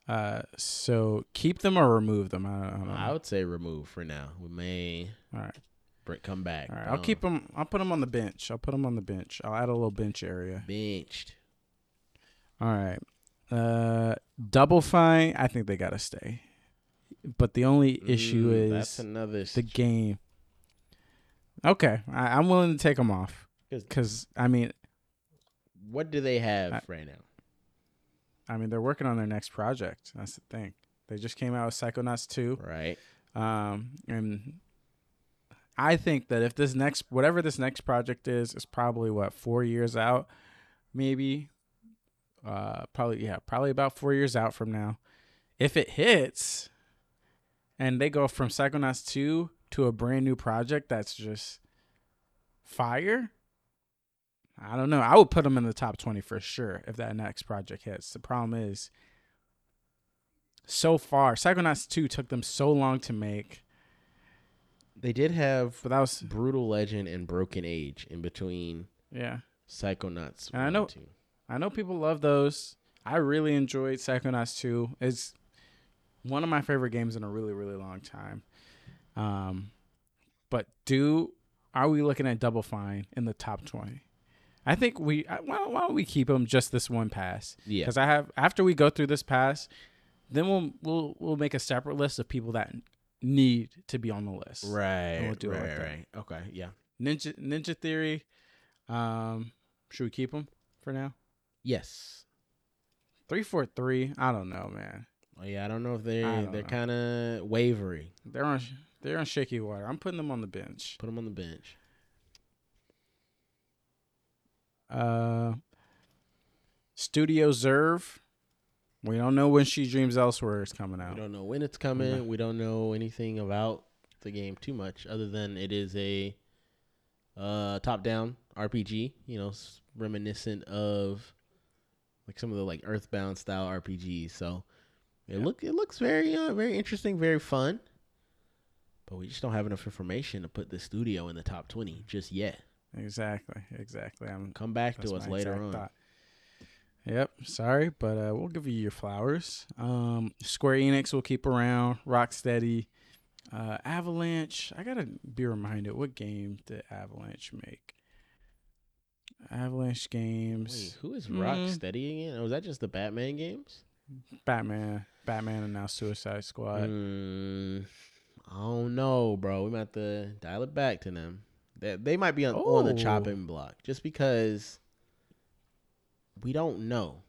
uh, so keep them or remove them. I don't know. I would say remove for now. We may. All right. Come back. All right. I'll um, keep them. I'll put them on the bench. I'll put them on the bench. I'll add a little bench area. Benched. All right. Uh, Double Fine, I think they gotta stay, but the only issue mm, is that's another st- the game. Okay, I, I'm willing to take them off because I mean, what do they have I, right now? I mean, they're working on their next project. That's the thing. They just came out with Psychonauts two, right? Um, and I think that if this next, whatever this next project is, is probably what four years out, maybe. Uh, probably yeah, probably about four years out from now. If it hits, and they go from Psychonauts two to a brand new project that's just fire, I don't know. I would put them in the top twenty for sure if that next project hits. The problem is, so far, Psychonauts two took them so long to make. They did have but that was, Brutal Legend and Broken Age in between. Yeah, Psychonauts and I know. two. I know people love those. I really enjoyed Psychonauts two. It's one of my favorite games in a really, really long time. Um, but do are we looking at Double Fine in the top twenty? I think we. I, why, why don't we keep them just this one pass? Yeah. Because I have after we go through this pass, then we'll we'll we'll make a separate list of people that need to be on the list. Right. And we'll do right, it like right. That. Okay. Yeah. Ninja Ninja Theory. Um, should we keep them for now? Yes. three forty-three, I don't know, man. Oh, yeah, I don't know if they they're kind of wavery. They're on they're on shaky water. I'm putting them on the bench. Put them on the bench. Uh Studio Zerve. We don't know when She Dreams Elsewhere is coming out. We don't know when it's coming. Mm-hmm. We don't know anything about the game too much other than it is a uh top-down R P G, you know, reminiscent of like some of the like Earthbound style R P Gs, so it yeah. look it looks very uh, very interesting, very fun. But we just don't have enough information to put the studio in the top twenty just yet. Exactly, exactly. I'm come back to us later on. Thought. Yep, sorry, but uh, we'll give you your flowers. Um, Square Enix will keep around. Rocksteady, Uh, Avalanche. I gotta be reminded what game did Avalanche make? Avalanche Games. Wait, who is Rocksteady again? Or was that just the Batman games? Batman. Batman and now Suicide Squad. Mm, I don't know, bro. We might have to dial it back to them. They, they might be on, oh. on the chopping block just because we don't know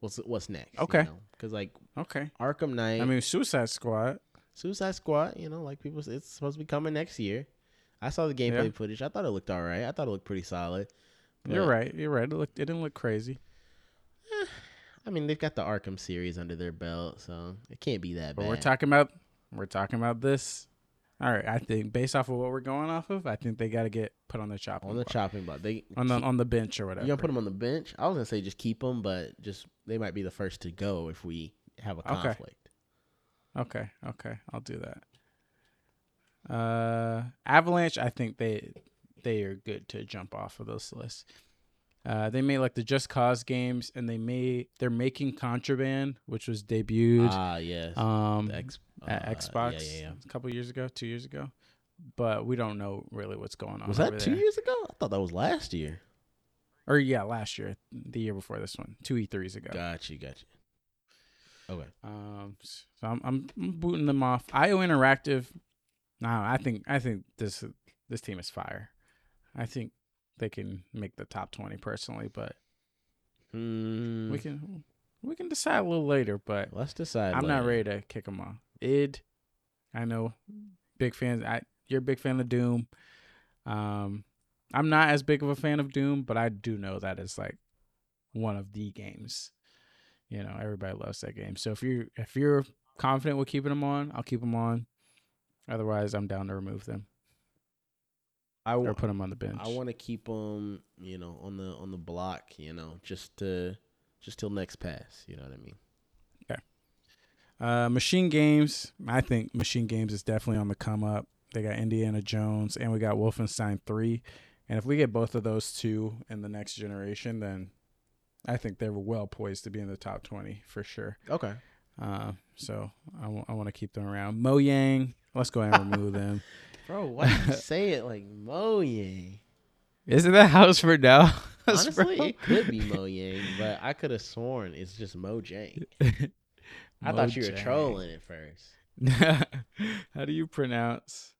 what's what's next. Okay. You know? 'Cause like okay. Arkham Knight. I mean, Suicide Squad. Suicide Squad, you know, like people, it's supposed to be coming next year. I saw the gameplay yeah. footage. I thought it looked all right. I thought it looked pretty solid. You're right. You're right. It looked. It didn't look crazy. Eh, I mean, they've got the Arkham series under their belt, so it can't be that but bad. But we're talking about, we're talking about this. All right. I think based off of what we're going off of, I think they got to get put on the chopping on the block. chopping block. They on the keep, on the bench or whatever. You gonna put them on the bench? I was gonna say just keep them, but just they might be the first to go if we have a conflict. Okay. Okay, okay, I'll do that. Uh, Avalanche, I think they they are good to jump off of those lists. Uh, they made like the Just Cause games, and they made they're making Contraband, which was debuted. Ah, yes. Um, X, uh, at Xbox yeah, yeah, yeah. a couple years ago, two years ago, but we don't know really what's going on. Was that two there. years ago? I thought that was last year. Or yeah, last year, the year before this one, two E threes ago. Gotcha, gotcha. Okay. Um, so I'm I'm booting them off. I O Interactive. Nah, I think I think this this team is fire. I think they can make the top twenty personally, but mm. we can we can decide a little later. But let's decide. I'm later. not ready to kick them off. Id, I know, big fans. I you're a big fan of Doom. Um, I'm not as big of a fan of Doom, but I do know that it's like one of the games. You know, everybody loves that game. So if you're if you're confident with keeping them on, I'll keep them on. Otherwise, I'm down to remove them. I w- or put them on the bench. I want to keep them, you know, on the on the block. You know, just to just till next pass. You know what I mean? Okay. Uh, Machine Games. I think Machine Games is definitely on the come up. They got Indiana Jones, and we got Wolfenstein three. And if we get both of those two in the next generation, then I think they were well poised to be in the top twenty for sure. Okay. Uh, so I, w- I want to keep them around. Mojang, let's go ahead and remove them. Bro, why do you say it like Mojang? Isn't that how it's for now? Honestly, it could be Mojang, but I could have sworn it's just Mojang. Mojang. I thought you were trolling at first. How do you pronounce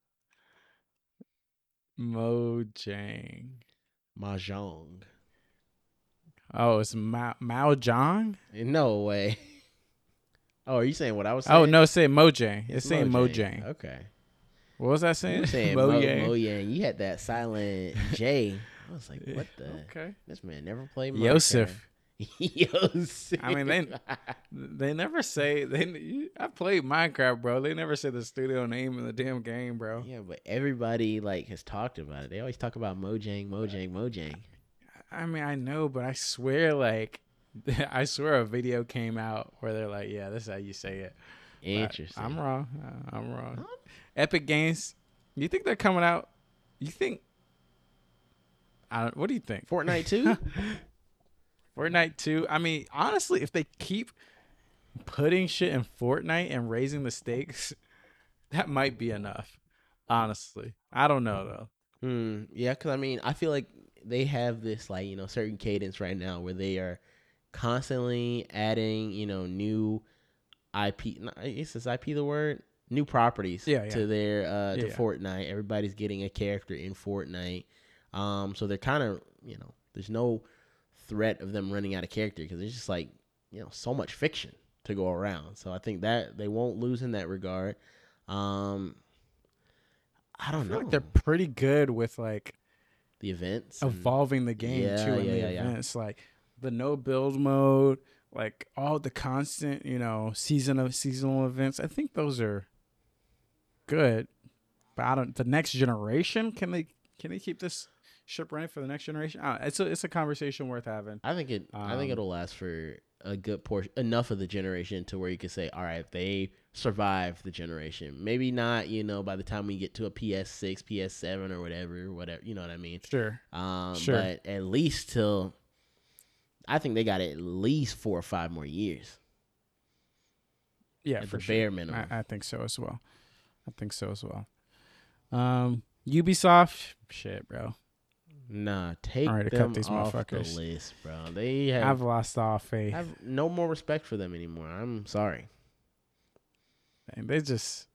Mojang? Mahjong. Oh, it's Ma- Mojang? No way. Oh, are you saying what I was saying? Oh, no, it's saying Mojang. It's, it's saying Mojang. Mojang. Okay. What was I saying? You were saying Mojang. Mojang. You had that silent J. I was like, what the? Okay. This man never played Mojang. Yosef. Yosef. I mean, they they never say. They. I played Minecraft, bro. They never say the studio name in the damn game, bro. Yeah, but everybody like has talked about it. They always talk about Mojang, Mojang, Mojang. I mean, I know, but I swear, like, I swear a video came out where they're like, yeah, this is how you say it. Interesting. But I'm wrong. I'm wrong. Huh? Epic Games, you think they're coming out? You think? I don't, what do you think? Fortnite two? Fortnite two. I mean, honestly, if they keep putting shit in Fortnite and raising the stakes, that might be enough. Honestly. I don't know, though. Mm, yeah, because, I mean, I feel like they have this like, you know, certain cadence right now where they are constantly adding, you know, new I P. Is this I P the word? New properties yeah, yeah. to their uh, yeah, to yeah. Fortnite. Everybody's getting a character in Fortnite. Um, so they're kind of, you know, there's no threat of them running out of character because there's just like, you know, so much fiction to go around. So I think that they won't lose in that regard. Um, I don't I feel know. Like they're pretty good with like the events evolving and, the game yeah, too and yeah, the yeah, events yeah. like the no build mode, like all the constant, you know, season of seasonal events. I think those are good, but I don't. The next generation, can they can they keep this ship running for the next generation? I don't know, it's a it's a conversation worth having. I think it. Um, I think it'll last for a good portion, enough of the generation to where you can say, all right, they survive the generation. Maybe not, you know, by the time we get to a P S six, P S seven or whatever, whatever, you know what I mean? Sure. Um, sure. But at least till, I think they got at least four or five more years. Yeah, at for the sure. bare minimum. I, I think so as well. I think so as well. Um, Ubisoft, shit, bro. Nah, take right, them cut these off motherfuckers. The list, bro. They have, I've lost all faith. I have no more respect for them anymore. I'm sorry. And they just,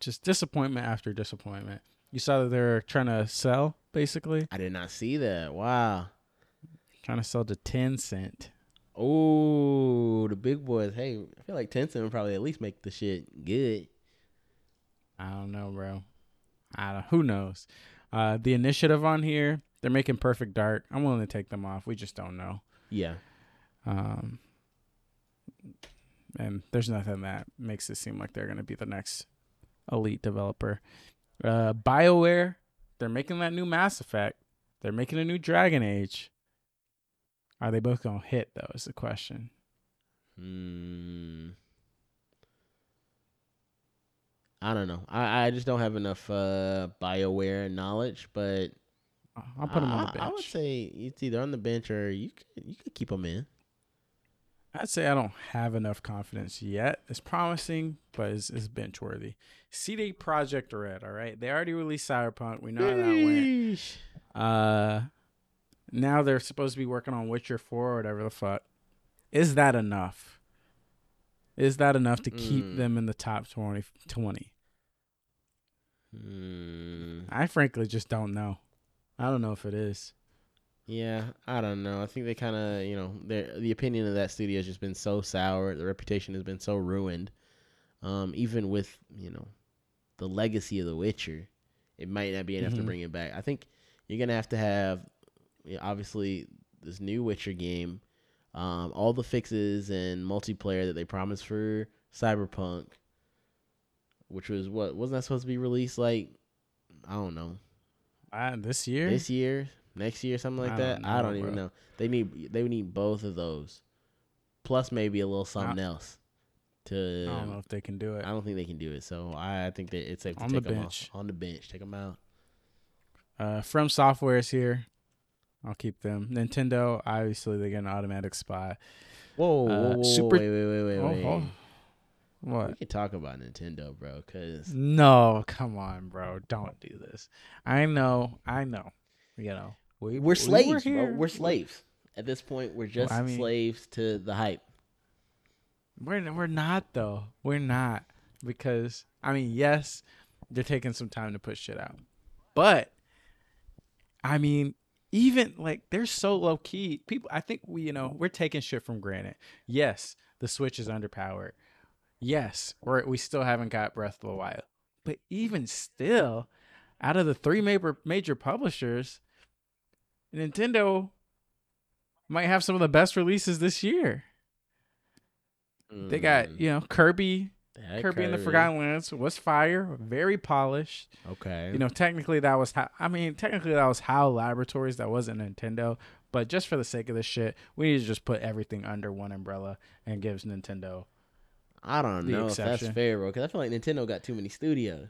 just disappointment after disappointment. You saw that they're trying to sell, basically. I did not see that. Wow. Trying to sell to Tencent. Oh, the big boys. Hey, I feel like Tencent would probably at least make the shit good. I don't know, bro. I don't, who knows? Uh, the initiative on here, they're making Perfect Dark. I'm willing to take them off. We just don't know. Yeah. Um, and there's nothing that makes it seem like they're going to be the next elite developer. Uh, BioWare, they're making that new Mass Effect. They're making a new Dragon Age. Are they both going to hit, though, is the question. Hmm. I don't know. I, I just don't have enough uh, BioWare knowledge, but I'll put them I, on the bench. I would say it's either on the bench or you could, you could keep them in. I'd say I don't have enough confidence yet. It's promising, but it's, it's bench worthy. C D Projekt Red, all right? They already released Cyberpunk. We know how Yeesh. that went. Uh, now they're supposed to be working on Witcher four or whatever the fuck. Is that enough? Is that enough to keep mm. them in the top twenty? Mm. I frankly just don't know. I don't know if it is. Yeah, I don't know. I think they kind of, you know, the opinion of that studio has just been so sour. The reputation has been so ruined. Um, even with, you know, the legacy of The Witcher, it might not be enough mm-hmm. to bring it back. I think you're going to have to have, you know, obviously, this new Witcher game, um, all the fixes and multiplayer that they promised for Cyberpunk, which was what wasn't that supposed to be released like I don't know uh, this year this year next year something like I that don't know, I don't even bro. know they need they need both of those plus maybe a little something I, else to I don't know if they can do it. I don't think they can do it, so I, I think that it's safe to on take the them bench. Off on the bench take them out. uh, From Software is here. I'll keep them. Nintendo, obviously they get an automatic spot. Whoa, uh, whoa, whoa super... wait wait wait wait oh, wait. Oh. What? We can talk about Nintendo, bro, because... No, come on, bro. Don't do this. I know. I know. You know. We, we're slaves, we were bro. We're slaves. At this point, we're just well, I mean, slaves to the hype. We're, we're not, though. We're not. Because, I mean, yes, they're taking some time to put shit out. But, I mean... Even like they're so low key. People, I think we, you know, we're taking shit from granted. Yes, the Switch is underpowered. Yes, we're, we still haven't got Breath of the Wild. But even still, out of the three major major publishers, Nintendo might have some of the best releases this year. Mm. They got, you know, Kirby. That Kirby Curry. and the Forgotten Lands was fire, very polished. Okay. You know, technically that was how, I mean, technically that was H A L Laboratories. That wasn't Nintendo. But just for the sake of this shit, we need to just put everything under one umbrella and gives Nintendo. I don't know exception. if that's fair, bro, because I feel like Nintendo got too many studios.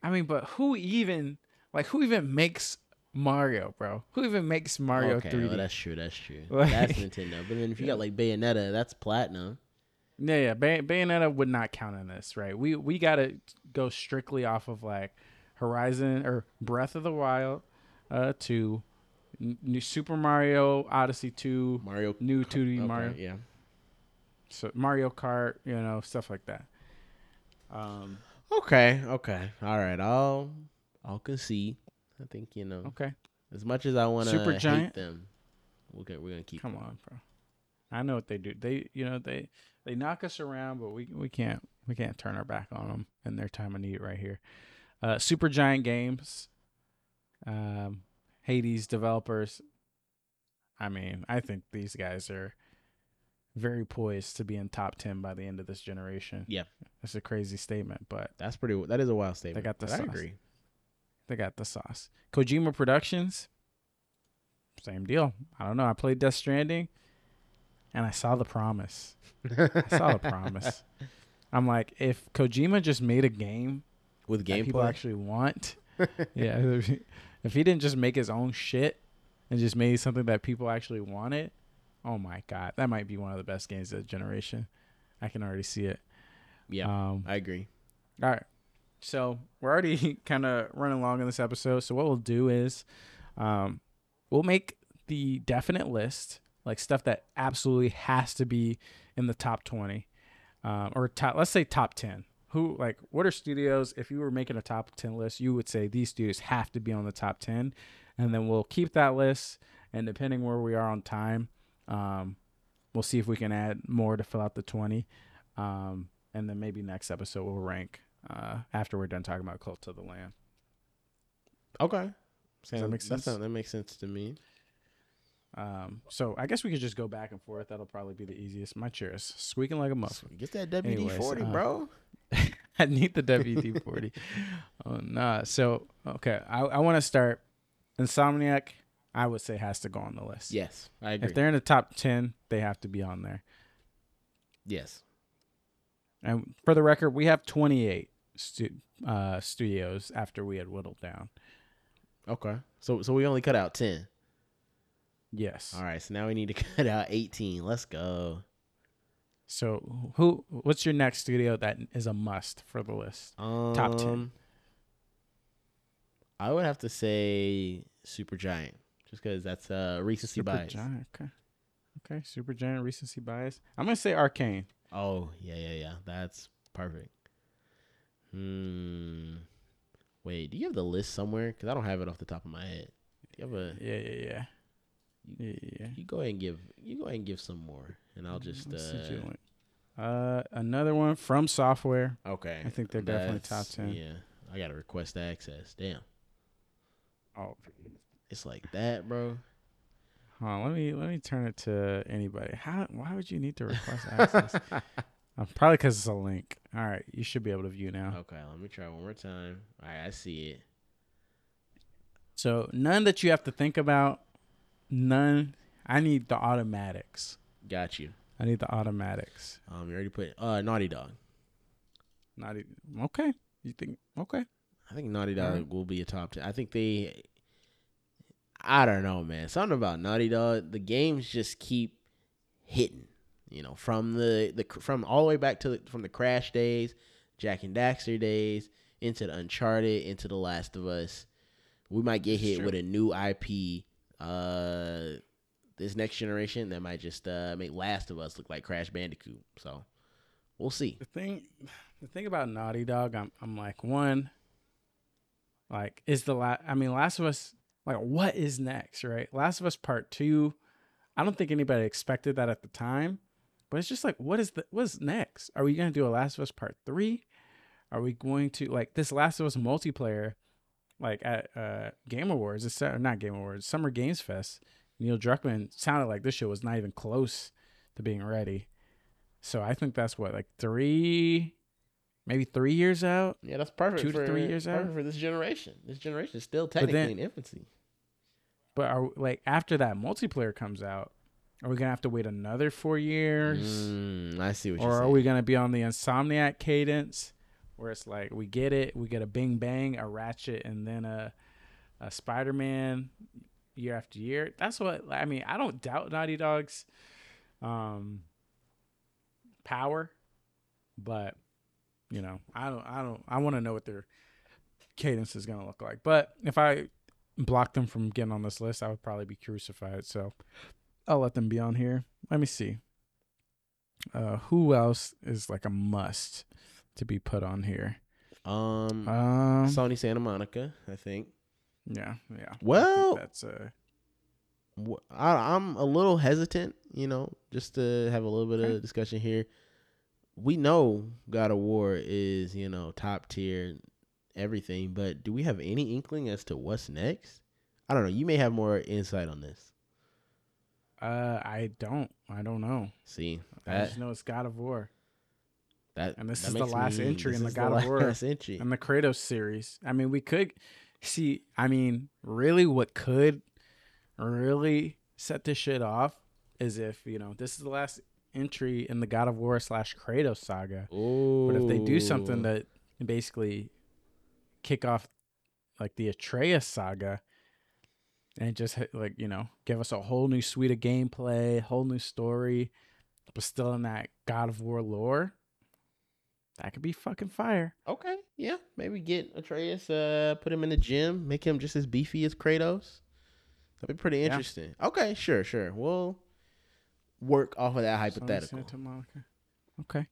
I mean, but who even, like, who even makes Mario, bro? Who even makes Mario okay, three D? Well, that's true, that's true. Like, that's Nintendo. But then if you yeah. got, like, Bayonetta, that's Platinum. Yeah, yeah. Bay- Bayonetta would not count on this, right? We we gotta go strictly off of like Horizon or Breath of the Wild, uh, to New Super Mario Odyssey two, Mario new two D okay, Mario, yeah. So Mario Kart, you know, stuff like that. Um. Okay. Okay. All right. I'll I'll concede. I think you know. Okay. As much as I want to hate giant. them, we'll get, we're gonna keep. Come them. on, bro. I know what they do. They, you know, they, they knock us around, but we we can't we can't turn our back on them in their time of need right here. Uh, Supergiant Games, um, Hades developers. I mean, I think these guys are very poised to be in top ten by the end of this generation. Yeah, that's a crazy statement, but that's pretty. That is a wild statement. They got the sauce. I agree. They got the sauce. Kojima Productions, same deal. I don't know. I played Death Stranding. And I saw the promise. I saw the promise. I'm like, if Kojima just made a game with gameplay people actually want, yeah. If he didn't just make his own shit and just made something that people actually wanted, oh my god, that might be one of the best games of the generation. I can already see it. Yeah, um, I agree. All right, So we're already kind of running long in this episode. So what we'll do is um, we'll make the definite list, like stuff that absolutely has to be in the top twenty um, or top, let's say top ten. Who, like, what are studios, if you were making a top ten list, you would say these studios have to be on the top ten. And then we'll keep that list. And depending where we are on time, um, we'll see if we can add more to fill out the twenty. Um, and then maybe next episode we'll rank uh, after we're done talking about Cult of the Lamb. Okay. Does that make sense? That makes sense to me. Um, so I guess we could just go back and forth. That'll probably be the easiest. My chair is squeaking like a muffin. Get that W D forty, uh, bro. I need the W D forty. Oh, nah. So, okay. I, I want to start. Insomniac, I would say, has to go on the list. Yes, I agree. If they're in the top ten, they have to be on there. Yes. And for the record, we have twenty-eight stu- uh, studios after we had whittled down. Okay. So, so we only cut out ten. Yes. All right. So now we need to cut out eighteen. Let's go. So who? What's your next studio that is a must for the list? Um, Top ten. I would have to say Supergiant, just because that's uh, recency Super bias. Giant, okay. Okay. Supergiant, recency bias. I'm gonna say Arcane. Oh yeah, yeah, yeah. That's perfect. Hmm. Wait, do you have the list somewhere? Because I don't have it off the top of my head. Do you have a? Yeah, yeah, yeah. You, yeah. You go ahead and give. You go ahead and give some more. And I'll just uh, uh another one from Software. Okay, I think they're definitely top ten. Yeah, I gotta request access. Damn. Oh, it's like that, bro. Huh? Let me let me turn it to anybody. How? Why would you need to request access? Uh, probably because it's a link. All right, you should be able to view now. Okay, let me try one more time. All right, I see it. So none that you have to think about. None. I need the automatics. Got you. I need the automatics. Um, you already put uh Naughty Dog. Naughty. Okay. You think? Okay. I think Naughty Dog right. will be a top ten. I think they. I don't know, man. Something about Naughty Dog. The games just keep hitting. You know, from the, the from all the way back to the, from the Crash days, Jack and Daxter days, into the Uncharted, into the Last of Us. We might get hit sure. with a new I P. Uh. This next generation that might just uh, make Last of Us look like Crash Bandicoot. So we'll see. The thing, the thing about Naughty Dog, I'm, I'm like one, like is the last. I mean, Last of Us, like what is next, right? Last of Us Part Two. I don't think anybody expected that at the time, but it's just like, what is the what's next? Are we gonna do a Last of Us Part Three? Are we going to like this Last of Us multiplayer? Like at uh, Game Awards, it's or not Game Awards, Summer Games Fest. Neil Druckmann sounded like this shit was not even close to being ready. So I think that's what, like three, maybe three years out? Yeah, that's perfect. Two for, to three years perfect out? For this generation. This generation is still technically then, in infancy. But are like after that multiplayer comes out, are we going to have to wait another four years? Mm, I see what you're saying. Or are we going to be on the Insomniac cadence where it's like we get it, we get a Bing Bang, a Ratchet, and then a, a Spider-Man year after year. That's what I mean. I don't doubt Naughty Dog's um power, but you know, I don't I don't I want to know what their cadence is going to look like. But if I blocked them from getting on this list, I would probably be crucified. So I'll let them be on here. Let me see. Uh who else is like a must to be put on here? Um, um Sony Santa Monica, I think. Yeah, yeah. Well, I that's a. I, I'm a little hesitant, you know, just to have a little bit okay. of discussion here. We know God of War is, you know, top tier, everything, but do we have any inkling as to what's next? I don't know. You may have more insight on this. Uh, I don't. I don't know. See, that, I just know it's God of War. That and this that is the last me, entry in the God the of War entry in the Kratos series. I mean, we could. See, I mean, really what could really set this shit off is if, you know, this is the last entry in the God of War slash Kratos saga. Ooh. But if they do something that basically kick off, like, the Atreus saga and just, like, you know, give us a whole new suite of gameplay, whole new story, but still in that God of War lore, That could be fucking fire. Okay, yeah. Maybe get Atreus, uh, put him in the gym, make him just as beefy as Kratos. That'd be pretty interesting. Yeah. Okay, sure, sure. We'll work off of that hypothetical. Sony Santa Monica. Okay.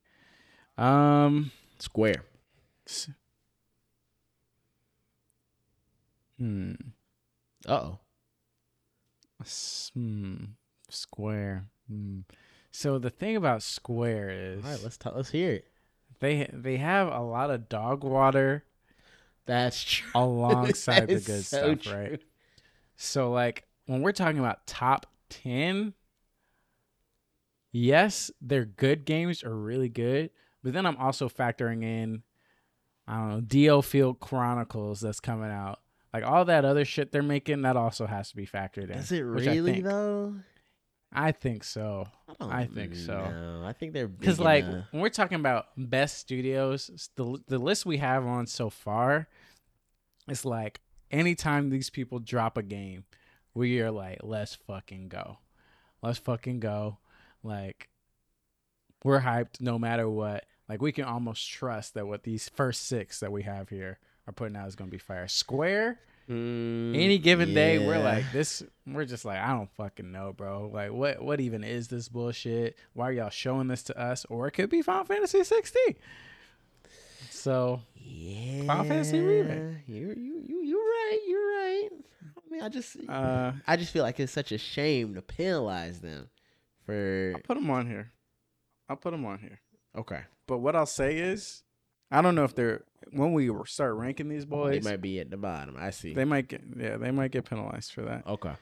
Um, Square. S- hmm. Uh-oh. S- hmm. Square. Hmm. So the thing about Square is... All right, let's, t- let's hear it. They they have a lot of dog water. That's true. Alongside that the good so stuff, true. Right? So, like, when we're talking about top ten, yes, their good games are really good. But then I'm also factoring in, I don't know, D L Field Chronicles that's coming out. Like, all that other shit they're making, that also has to be factored in. Is it really, I think, though? I think so. I, don't I think so. Know. I think they're because like enough. When we're talking about best studios, the the list we have on so far, it's like anytime these people drop a game, we are like, let's fucking go, let's fucking go. Like we're hyped no matter what. Like we can almost trust that what these first six that we have here are putting out is going to be fire. Square. Mm, Any given yeah. day, we're like this. We're just like, I don't fucking know, bro. Like, what? What even is this bullshit? Why are y'all showing this to us? Or it could be Final Fantasy sixteen. So, yeah, Final Fantasy remake. You, you, you, you're right. You're right. I mean, I just, uh, I just feel like it's such a shame to penalize them for. I'll put them on here. I'll put them on here. Okay. But what I'll say is, I don't know if they're when we start ranking these boys. They might be at the bottom. I see. They might get yeah. They might get penalized for that. Okay.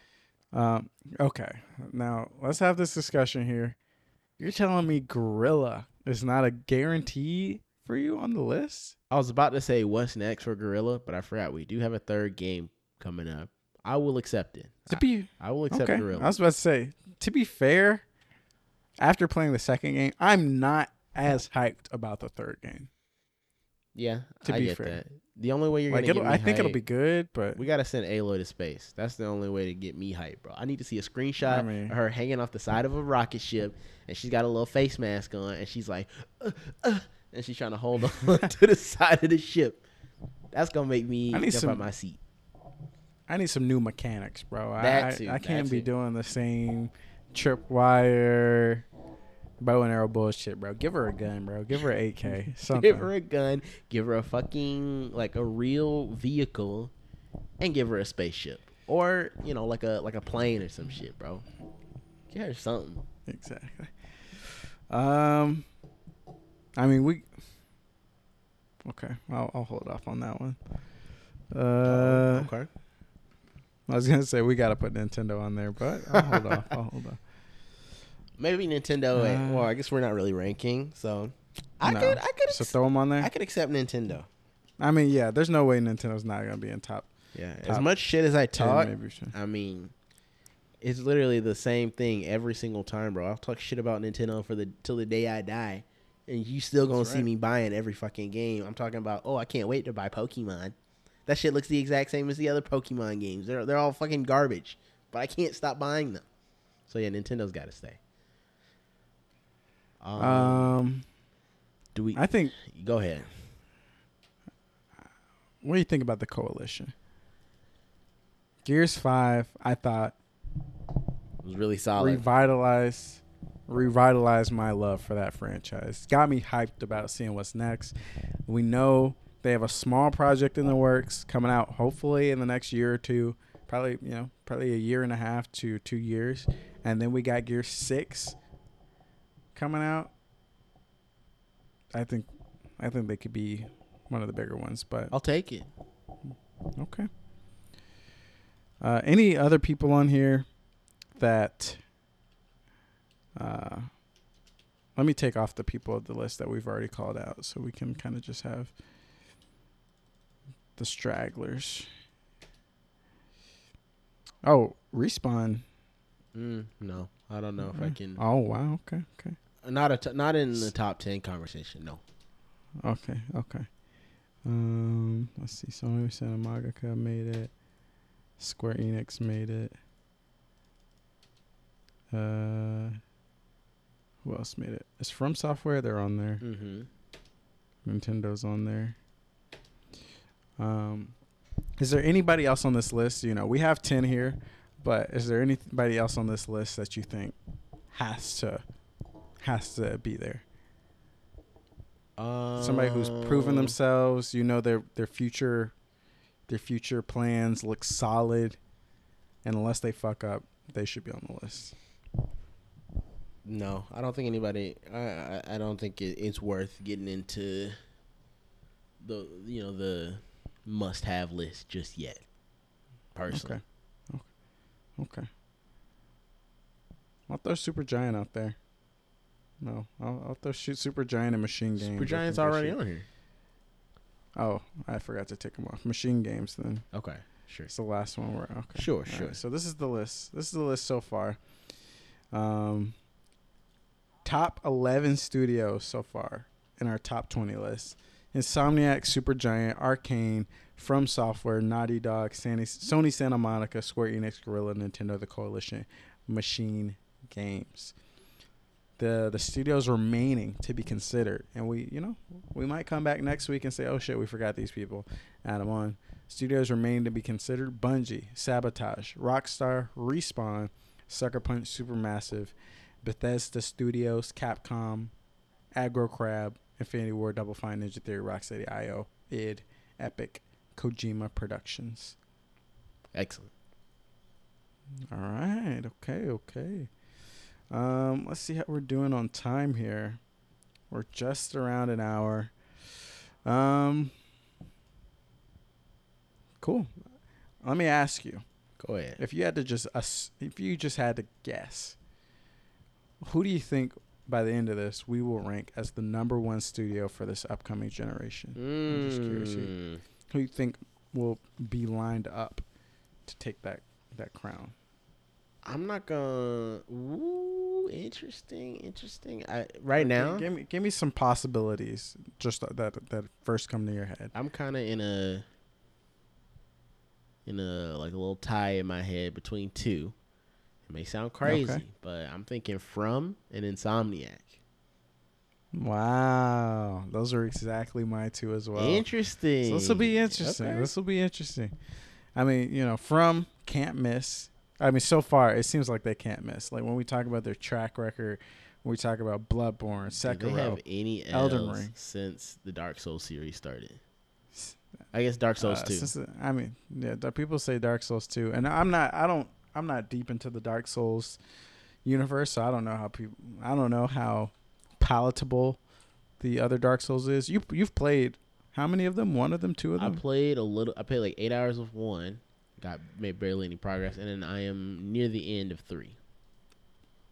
Um. Okay. Now let's have this discussion here. You're telling me Guerrilla is not a guarantee for you on the list? I was about to say what's next for Guerrilla, but I forgot we do have a third game coming up. I will accept it. To be, I, I will accept okay. Guerrilla. I was about to say. To be fair, after playing the second game, I'm not as hyped about the third game. Yeah, to I be get fair. That. The only way you're like gonna get me I think hype, it'll be good, but we gotta send Aloy to space. That's the only way to get me hype, bro. I need to see a screenshot I mean, of her hanging off the side of a rocket ship, and she's got a little face mask on, and she's like, uh, uh, and she's trying to hold on to the side of the ship. That's gonna make me jump some, out my seat. I need some new mechanics, bro. That I, too, I, I that can't too. be doing the same tripwire. Bow and arrow bullshit, bro. Give her a gun, bro. Give her an A K. Something. Give her a gun. Give her a fucking, like, a real vehicle. And give her a spaceship. Or, you know, like a like a plane or some shit, bro. Give her something. Exactly. Um, I mean, we... Okay. I'll, I'll hold off on that one. Uh, okay. I was going to say, we got to put Nintendo on there, but I'll hold off. I'll hold off. Maybe Nintendo, uh, or I guess we're not really ranking, so I no. could, I could, so ex- throw them on there. I could accept Nintendo. I mean, yeah, there's no way Nintendo's not gonna be in top. Yeah, top as much shit as I talk, maybe sure. I mean, it's literally the same thing every single time, bro. I'll talk shit about Nintendo for the till the day I die, and you still gonna That's see right. me buying every fucking game. I'm talking about, oh, I can't wait to buy Pokemon. That shit looks the exact same as the other Pokemon games. They're they're all fucking garbage, but I can't stop buying them. So yeah, Nintendo's got to stay. Um, um, do we? I think. Go ahead. What do you think about the Coalition? Gears five, I thought, it was really solid. Revitalized, revitalized my love for that franchise. Got me hyped about seeing what's next. We know they have a small project in the works coming out, hopefully in the next year or two. Probably, you know, probably a year and a half to two years, and then we got Gears six. Coming out, I think, I think they could be one of the bigger ones. But I'll take it. Okay. Uh, any other people on here that? Uh, let me take off the people of the list that we've already called out, so we can kind of just have the stragglers. Oh, Respawn. Mm, no, I don't know if I can. Oh wow, okay, okay. Not a t- not in the top ten conversation, no. Okay, okay. Um, let's see. Sony Santa Monica made it. Square Enix made it. Uh, who else made it? It's From Software. They're on there. Mm-hmm. Nintendo's on there. Um, is there anybody else on this list? You know, we have ten here, but is there anybody else on this list that you think has to has to be there? Um, Somebody who's proven themselves. You know, their their future their future plans look solid, and unless they fuck up, they should be on the list. No, I don't think anybody. I I, I don't think it, it's worth getting into the you know the must-have list just yet. Personally. Okay. Okay. Okay. I'll throw Supergiant out there. No, I'll, I'll throw shoot Supergiant and Machine Games. Supergiant's already on here. Oh, I forgot to take them off. Machine Games then. Okay, sure. It's the last one we're okay. Sure, All sure. Right, so this is the list. This is the list so far. Um, top eleven studios so far in our top twenty list: Insomniac, Supergiant, Arcane, From Software, Naughty Dog, Sony, Sony Santa Monica, Square Enix, Guerrilla, Nintendo, The Coalition, Machine Games. The the studios remaining to be considered, and we you know we might come back next week and say, oh shit, we forgot these people, add them on. Studios remaining to be considered: Bungie, Sabotage, Rockstar, Respawn, Sucker Punch, Supermassive, Bethesda Studios, Capcom, Aggro Crab, Infinity Ward, Double Fine, Ninja Theory, Rocksteady, I O, id, Epic, Kojima Productions. Excellent. All right. Okay. Okay. Um, let's see how we're doing on time here. We're just around an hour. Um, cool. Let me ask you. Go ahead. If you had to just uh, if you just had to guess, who do you think by the end of this we will rank as the number one studio for this upcoming generation? Mm. I'm just curious. Who, who you think will be lined up to take that that crown? I'm not gonna. Ooh, interesting, interesting. I right okay, now. Give me, give me some possibilities. Just that that first come to your head. I'm kind of in a, in a like a little tie in my head between two. It may sound crazy, okay. but I'm thinking From and Insomniac. Wow, those are exactly my two as well. Interesting. So this will be interesting. Okay. This will be interesting. I mean, you know, From can't miss. I mean, so far, it seems like they can't miss. Like, when we talk about their track record, when we talk about Bloodborne, Sekiro, did they have any Elden Ring since the Dark Souls series started? I guess Dark Souls uh, two. Since, I mean, yeah, people say Dark Souls two, and I'm not. I don't. I'm not deep into the Dark Souls universe, so I don't know how people. I don't know how palatable the other Dark Souls is. You you've played how many of them? One of them? Two of them? I played a little. I played like eight hours of one. Got made barely any progress, and then I am near the end of three.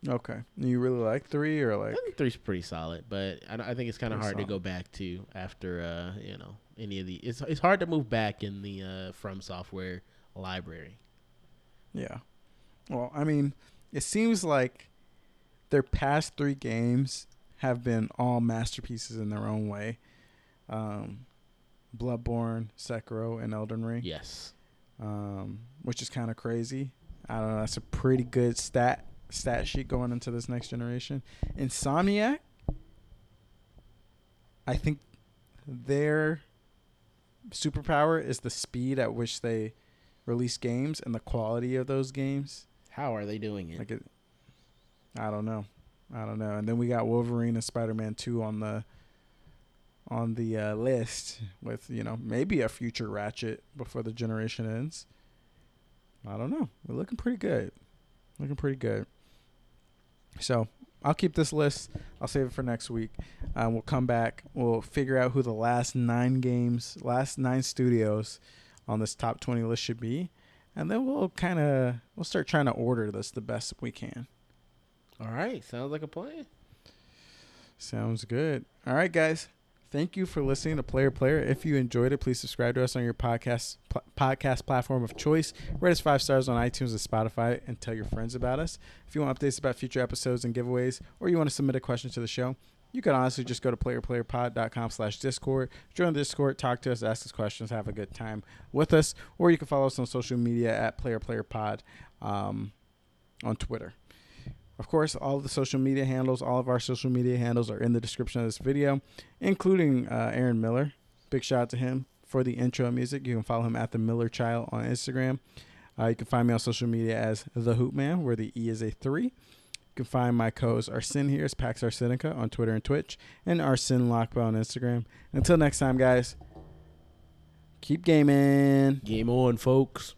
Okay, you really like three, or like I think three's pretty solid, but I, I think it's kind of hard solid. to go back to after uh, you know any of the. It's it's hard to move back in the uh, From Software library. Yeah, well, I mean, it seems like their past three games have been all masterpieces in their own way. Um, Bloodborne, Sekiro, and Elden Ring. Yes. Um, which is kind of crazy. I don't know. That's a pretty good stat stat sheet going into this next generation. Insomniac, I think their superpower is the speed at which they release games and the quality of those games. How are they doing it? Like it I don't know. I don't know. And then we got Wolverine and Spider-Man two on the on the uh, list with, you know, maybe a future Ratchet before the generation ends. I don't know. We're looking pretty good. Looking pretty good. So I'll keep this list. I'll save it for next week. Uh, we'll come back. We'll figure out who the last nine games, last nine studios on this top twenty list should be. And then we'll kind of, we'll start trying to order this the best we can. All right. Sounds like a plan. Sounds good. All right, guys. Thank you for listening to Player Player. If you enjoyed it, please subscribe to us on your podcast pl- podcast platform of choice. Rate us five stars on iTunes and Spotify, and tell your friends about us. If you want updates about future episodes and giveaways, or you want to submit a question to the show, you can honestly just go to player player pod dot com slash discord. Join the Discord, talk to us, ask us questions, have a good time with us. Or you can follow us on social media at Player Player Pod um, on Twitter. Of course, all the social media handles, all of our social media handles are in the description of this video, including uh, Aaron Miller. Big shout out to him for the intro music. You can follow him at The Miller Child on Instagram. Uh, you can find me on social media as The Hoop Man, where the E is a three. You can find my co-host Arsen here as Pax Arsenica on Twitter and Twitch, and Arsen Lockba on Instagram. Until next time, guys, keep gaming. Game on, folks.